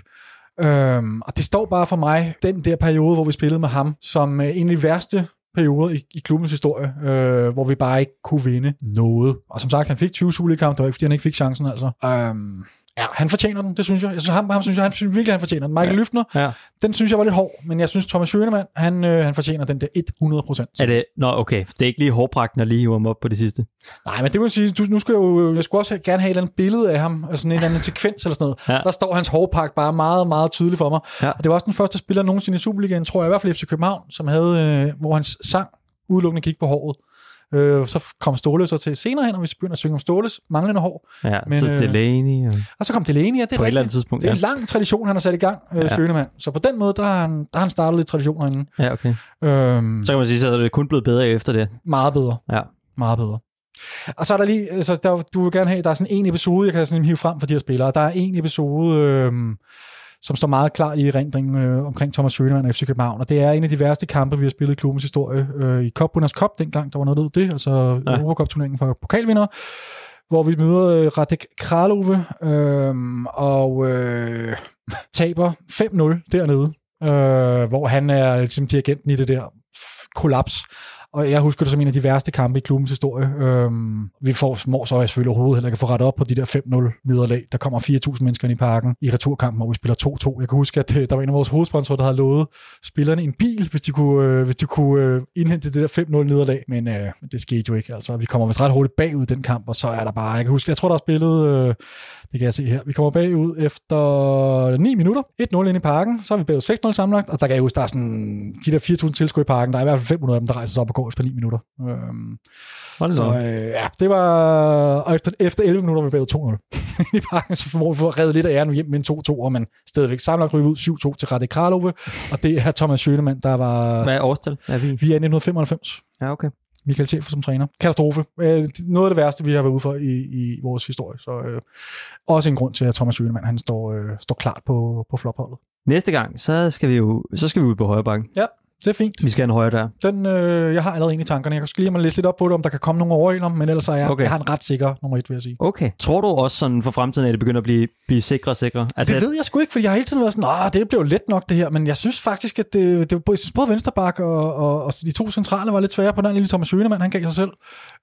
Øhm, og det står bare for mig, den der periode, hvor vi spillede med ham, som øh, en af de værste perioder i, i klubbens historie, øh, hvor vi bare ikke kunne vinde noget. Og som sagt, han fik tyve Superliga-kampe, det var ikke, fordi han ikke fik chancen, altså. Øhm, ja, han fortjener den, det synes jeg. Jeg synes, ham, ham synes jeg, han synes virkelig, han fortjener den. Michael ja. Løftner, ja. Den synes jeg var lidt hård, men jeg synes, Thomas Schønemann, han, øh, han fortjener den der hundrede procent. Er det, nå, okay, det er ikke lige hårdpragten at lige hive ham op på det sidste? Nej, men det vil sige, du, nu skulle jeg jo, jeg skulle også gerne have et eller andet billede af ham, sådan en eller anden sekvens eller sådan noget. Ja. Der står hans hårdpragt bare meget, meget tydeligt for mig. Ja. Og det var også den første spiller nogensinde i Superligaen, tror jeg, i hvert fald F C København, som havde, øh, hvor hans sang udelukkende gik på håret. Øh, så kom Ståle så til senere hen, og vi begyndte at synge om Ståles manglende hår. Ja, men, så Delaney. Og... og så kom Delaney, ja, det er på et eller andet tidspunkt. Det er en ja. lang tradition, han har sat i gang, øh, ja. Schønemann. Så på den måde, der har han, der han startet lidt tradition herinde. Ja, okay. Øhm, så kan man sige, at det er kun blevet bedre efter det. Meget bedre. Ja. Meget bedre. Og så er der lige, altså, der, du vil gerne have, der er sådan en episode, jeg kan sådan hive frem for de her spillere. Der er en episode... Øh, som står meget klart i erindringen øh, omkring Thomas Schønemann og F C København, og det er en af de værste kampe, vi har spillet i klubbens historie øh, i Cupbunders Cup, dengang der var noget af det, altså ja. Europacup-turneringen for pokalvindere, hvor vi møder øh, Radek Kralove øh, og øh, taber fem nul dernede, øh, hvor han er ligesom, dirigenten i det der kollaps. Og jeg husker det som en af de værste kampe i klubbens historie. Øhm, vi får, må så selvfølgelig overhovedet heller ikke få rettet op på de der fem nul nederlag. Der kommer fire tusind mennesker i parken i returkampen, hvor vi spiller to to. Jeg kan huske, at der var en af vores hovedsponsorer, der havde lovet spillerne en bil, hvis de kunne, øh, hvis de kunne øh, indhente det der fem nul nederlag. Men øh, det skete jo ikke. Altså, vi kommer vist ret hurtigt bagud den kamp, og så er der bare... Jeg kan huske, jeg tror, der er spillet... Øh, det kan jeg se her. Vi kommer bagud efter ni minutter. et nul ind i parken. Så er vi bagud seks nul sammenlagt. Og der kan jeg huske, der er sådan... De der fire tusind tilskuere i parken, der er i hvert fald fem hundrede af dem, der rejser sig op og går efter ni minutter. Øhm, så øh, ja, det var... Og efter, efter elleve minutter var vi bagud to nul. I parken, så formår vi for at redde lidt af æren hjem med en to to, men stadigvæk sammenlagt ryger vi ud syv to til Radek Kralove. Og det er Thomas Schønemann, der var... Hvad er årstal? Er vi? Vi er i nitten femoghalvfems. Ja, okay. Michael Schäfer som træner. Katastrofe. Noget af det værste, vi har været ude for i, i vores historie. Så øh, også en grund til, at Thomas Schønemann, han står, øh, står klart på, på flopholdet. Næste gang, så skal vi jo så skal vi ud på højre bakken. Ja. Det er fint. Vi skal have en højre der. Den, øh, jeg har allerede en i tankerne. Jeg kan lige have mig læse lidt op på det, om der kan komme nogle overhælder, men ellers er jeg, okay. jeg har en ret sikker nummer et, vil jeg sige. Okay. Tror du også sådan for fremtiden, at det begynder at blive, blive sikre og sikre? Altså, det ved jeg sgu ikke, fordi jeg har hele tiden været sådan, ah, det blev let nok det her, men jeg synes faktisk, at det, det jeg synes både venstreback og, og, og de to centrale var lidt svære på den lille Thomas Schønemann, han gav sig selv.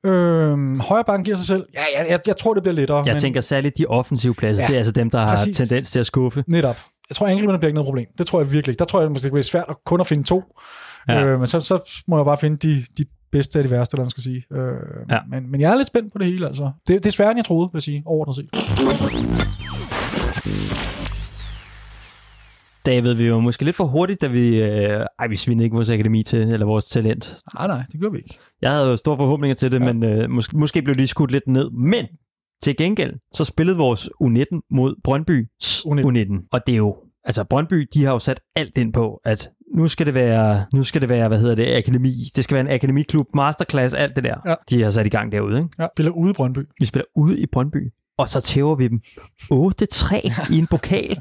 Øhm, højrebakken giver sig selv. Ja, jeg, jeg, jeg tror, det bliver lettere. Jeg men... tænker særligt de offensive pladser, ja, det er altså dem, der har præcis. Tendens til at skuffe. Netop. Jeg tror, at angreberne bliver ikke noget problem. Det tror jeg virkelig. Der tror jeg, det bliver svært at kun at finde to. Ja. Øh, men så, så må jeg bare finde de, de bedste af de værste, eller man skal sige. Øh, ja. men, men jeg er lidt spændt på det hele, altså. Det, det er sværere, end jeg troede, vil jeg sige. Overordnet set. David, vi var måske lidt for hurtigt, da vi... Øh, ej, vi svindede ikke vores akademi til, eller vores talent. Nej, nej, det gør vi ikke. Jeg havde jo store forhåbninger til det, ja. men øh, mås- måske blev det lige skudt lidt ned. Men... Til gengæld, så spillede vores U nitten mod Brøndby U nitten. Og det er jo, altså Brøndby, de har jo sat alt ind på, at nu skal det være, nu skal det være, hvad hedder det, akademi. Det skal være en akademiklub, masterclass, alt det der. Ja. De har sat i gang derude, ikke? Ja, spiller ude i Brøndby. Vi spiller ude i Brøndby, og så tæver vi dem otte tre ja. I en pokal.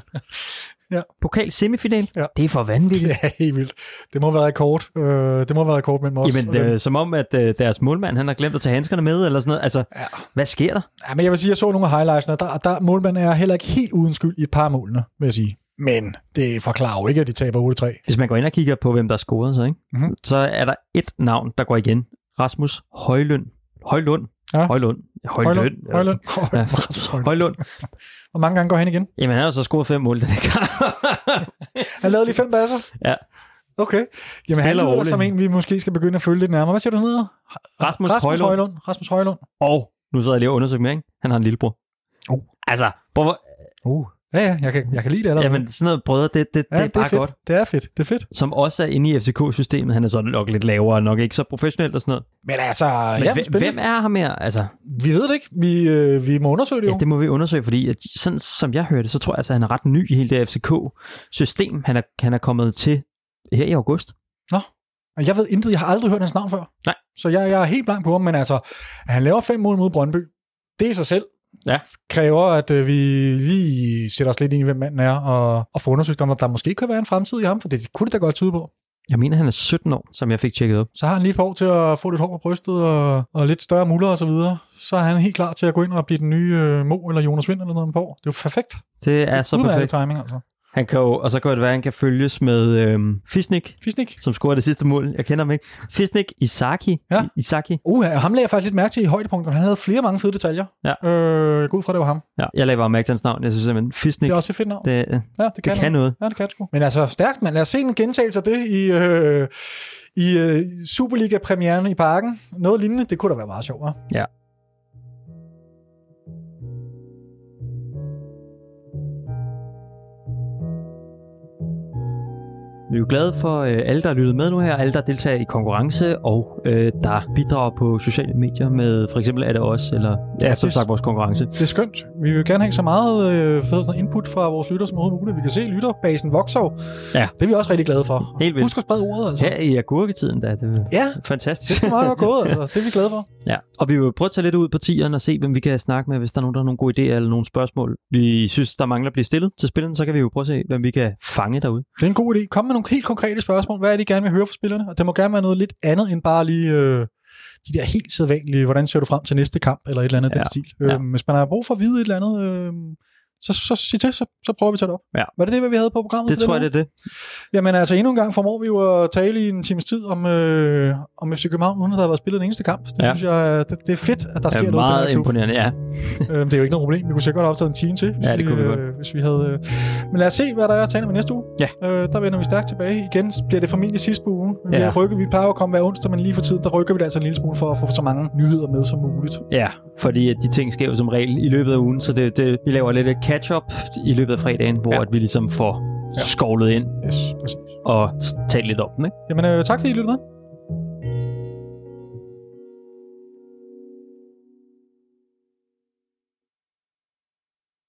Ja. Pokal semifinal. Ja. Det er for vanvittigt. Det er helt vildt. Det må være rekord. Øh, det må være rekord mellem os. Jamen, øh, som om, at øh, deres målmand, han har glemt at tage handskerne med, eller sådan noget. Altså, ja. Hvad sker der? Ja, men jeg vil sige, jeg så nogle af highlightsene. Der, der målmanden er heller ikke helt uden skyld i et par målene, vil jeg sige. Men det forklarer jo ikke, at de taber otte tre. Hvis man går ind og kigger på, hvem der scorede så, ikke? Mm-hmm. Så er der et navn, der går igen. Rasmus Højlund. Højlund. Ja. Højlund. Højlund. Højlund. Højlund. Højlund. Højlund. Hvor mange gange går han igen? Jamen, han har så scoret fem mål, den gang. Han lavede lige fem basser? Ja. Okay. Jamen, han lyder som en, vi måske skal begynde at følge lidt nærmere. Hvad siger du, han hedder? Rasmus, Rasmus Højlund. Højlund. Rasmus Højlund. Og nu sidder jeg lige og undersøger med, ikke? Han har en lillebror. Oh. Altså, bror... Uh. Ja, ja, jeg kan, jeg kan lide det allerede. Jamen, sådan noget brødre, det, det, ja, det er bare fedt. Godt. Det er fedt, det er fedt. Som også er inde i F C K-systemet, han er sådan nok lidt lavere, nok ikke så professionelt og sådan noget. Men altså, men jamen, hvem, hvem er ham her? Altså? Vi ved det ikke, vi, øh, vi må undersøge det jo. Ja, det må vi undersøge, fordi at, sådan som jeg hørte, så tror jeg, at han er ret ny i hele det F C K-system, han er, han er kommet til her i august. Nå. Jeg ved intet, jeg har aldrig hørt hans navn før. Nej. Så jeg, jeg er helt blank på ham, men altså, han laver fem mål mod Brøndby. Det er sig selv. Ja. Kræver, at øh, vi lige sætter os lidt ind i, hvem manden er, og, og får undersøgt om, at der måske kan være en fremtid i ham, for det kunne det da godt tyde på. Jeg mener, han er sytten år, som jeg fik tjekket op. Så har han lige et år til at få lidt hår på brystet, og, og lidt større muller og så videre. Så er han helt klar til at gå ind og blive den nye øh, Mo eller Jonas Wind eller noget om på. Det er jo perfekt. Det er, det er så perfekt. Timing, altså. Han kan jo, og så kan det være, at han kan følges med øhm, Fisnik, Fisnik, som scorede det sidste mål. Jeg kender ham ikke. Fisnik, Isaki. Ja. Isaki. Uh, ham lagde jeg faktisk lidt mærke til i højdepunktet. Han havde flere mange fede detaljer. Ja. Øh, god fra, det var ham. Ja, jeg lagde bare mærke til hans navn. Jeg synes simpelthen, Fisnik. Det er også et fedt navn. Det, øh, ja, det kan, det kan noget. noget. Ja, det kan det sgu. Men altså, stærkt, man. Lad os se en gentagelse af det i, øh, i øh, Superliga-premieren i Parken. Noget lignende, det kunne da være meget sjovt, hva'? Ja. Vi er jo glade for øh, alle, der har lyttet med nu her, alle, der deltager i konkurrence, og øh, der bidrager på sociale medier med, for eksempel er det os, eller ja, ja, som sagt vores konkurrence. Det er skønt. Vi vil gerne have så meget øh, fede input fra vores lytter som overhovedet muligt. Vi kan se, at lytterbasen vokser. Ja. Det er vi også rigtig glade for. Helt vildt. Husk at sprede ordet, altså. Ja, i agurketiden da. Det er ja. Fantastisk. Det er meget godt gået, altså. Det er vi glade for. Ja, og vi vil prøve at tage lidt ud på tieren og se, hvem vi kan snakke med, hvis der er nogen, der har nogle gode idéer eller nogle spørgsmål. Vi synes, der mangler at blive stillet til spillerne, så kan vi jo prøve at se, hvem vi kan fange derude. Det er en god idé. Kom med nogle helt konkrete spørgsmål. Hvad er det, I gerne vil høre fra spillerne? Og det må gerne være noget lidt andet end bare lige øh, de der helt sædvanlige, hvordan ser du frem til næste kamp, eller et eller andet ja. Den stil. Øh, ja. Hvis man har brug for at vide et eller andet, øh, så, så, sig til, så, så prøver vi at tage det op. Ja. Var det det, hvad vi havde på programmet? Det tror jeg, det er det. Jamen altså, endnu en gang formår vi jo at tale i en times tid om, øh, om F C København, uden at der har været spillet den eneste kamp. Det ja. synes jeg, det, det er fedt, at der sker ja, noget. Meget der imponerende, ja. øh, det er jo ikke noget problem. Vi kunne sikkert have optaget en time til, hvis, ja, det kunne vi, vi øh, hvis vi havde... Øh. Men lad os se, hvad der er at tale med næste uge. Ja. Øh, der vender vi stærkt tilbage. Igen bliver det formentlig sidste uge. Vi, ja. rykker, vi plejer at komme hver onsdag, men lige for tiden, der rykker vi det altså en lille smule for at få så mange nyheder med som muligt. Ja, fordi de ting sker jo som regel i løbet af ugen, så det, det, vi laver lidt catch-up i løbet af fredagen, hvor ja. at vi ligesom får ja. skovlet ind yes, og talt lidt om den, ikke? Jamen, øh, tak fordi I lyttede med.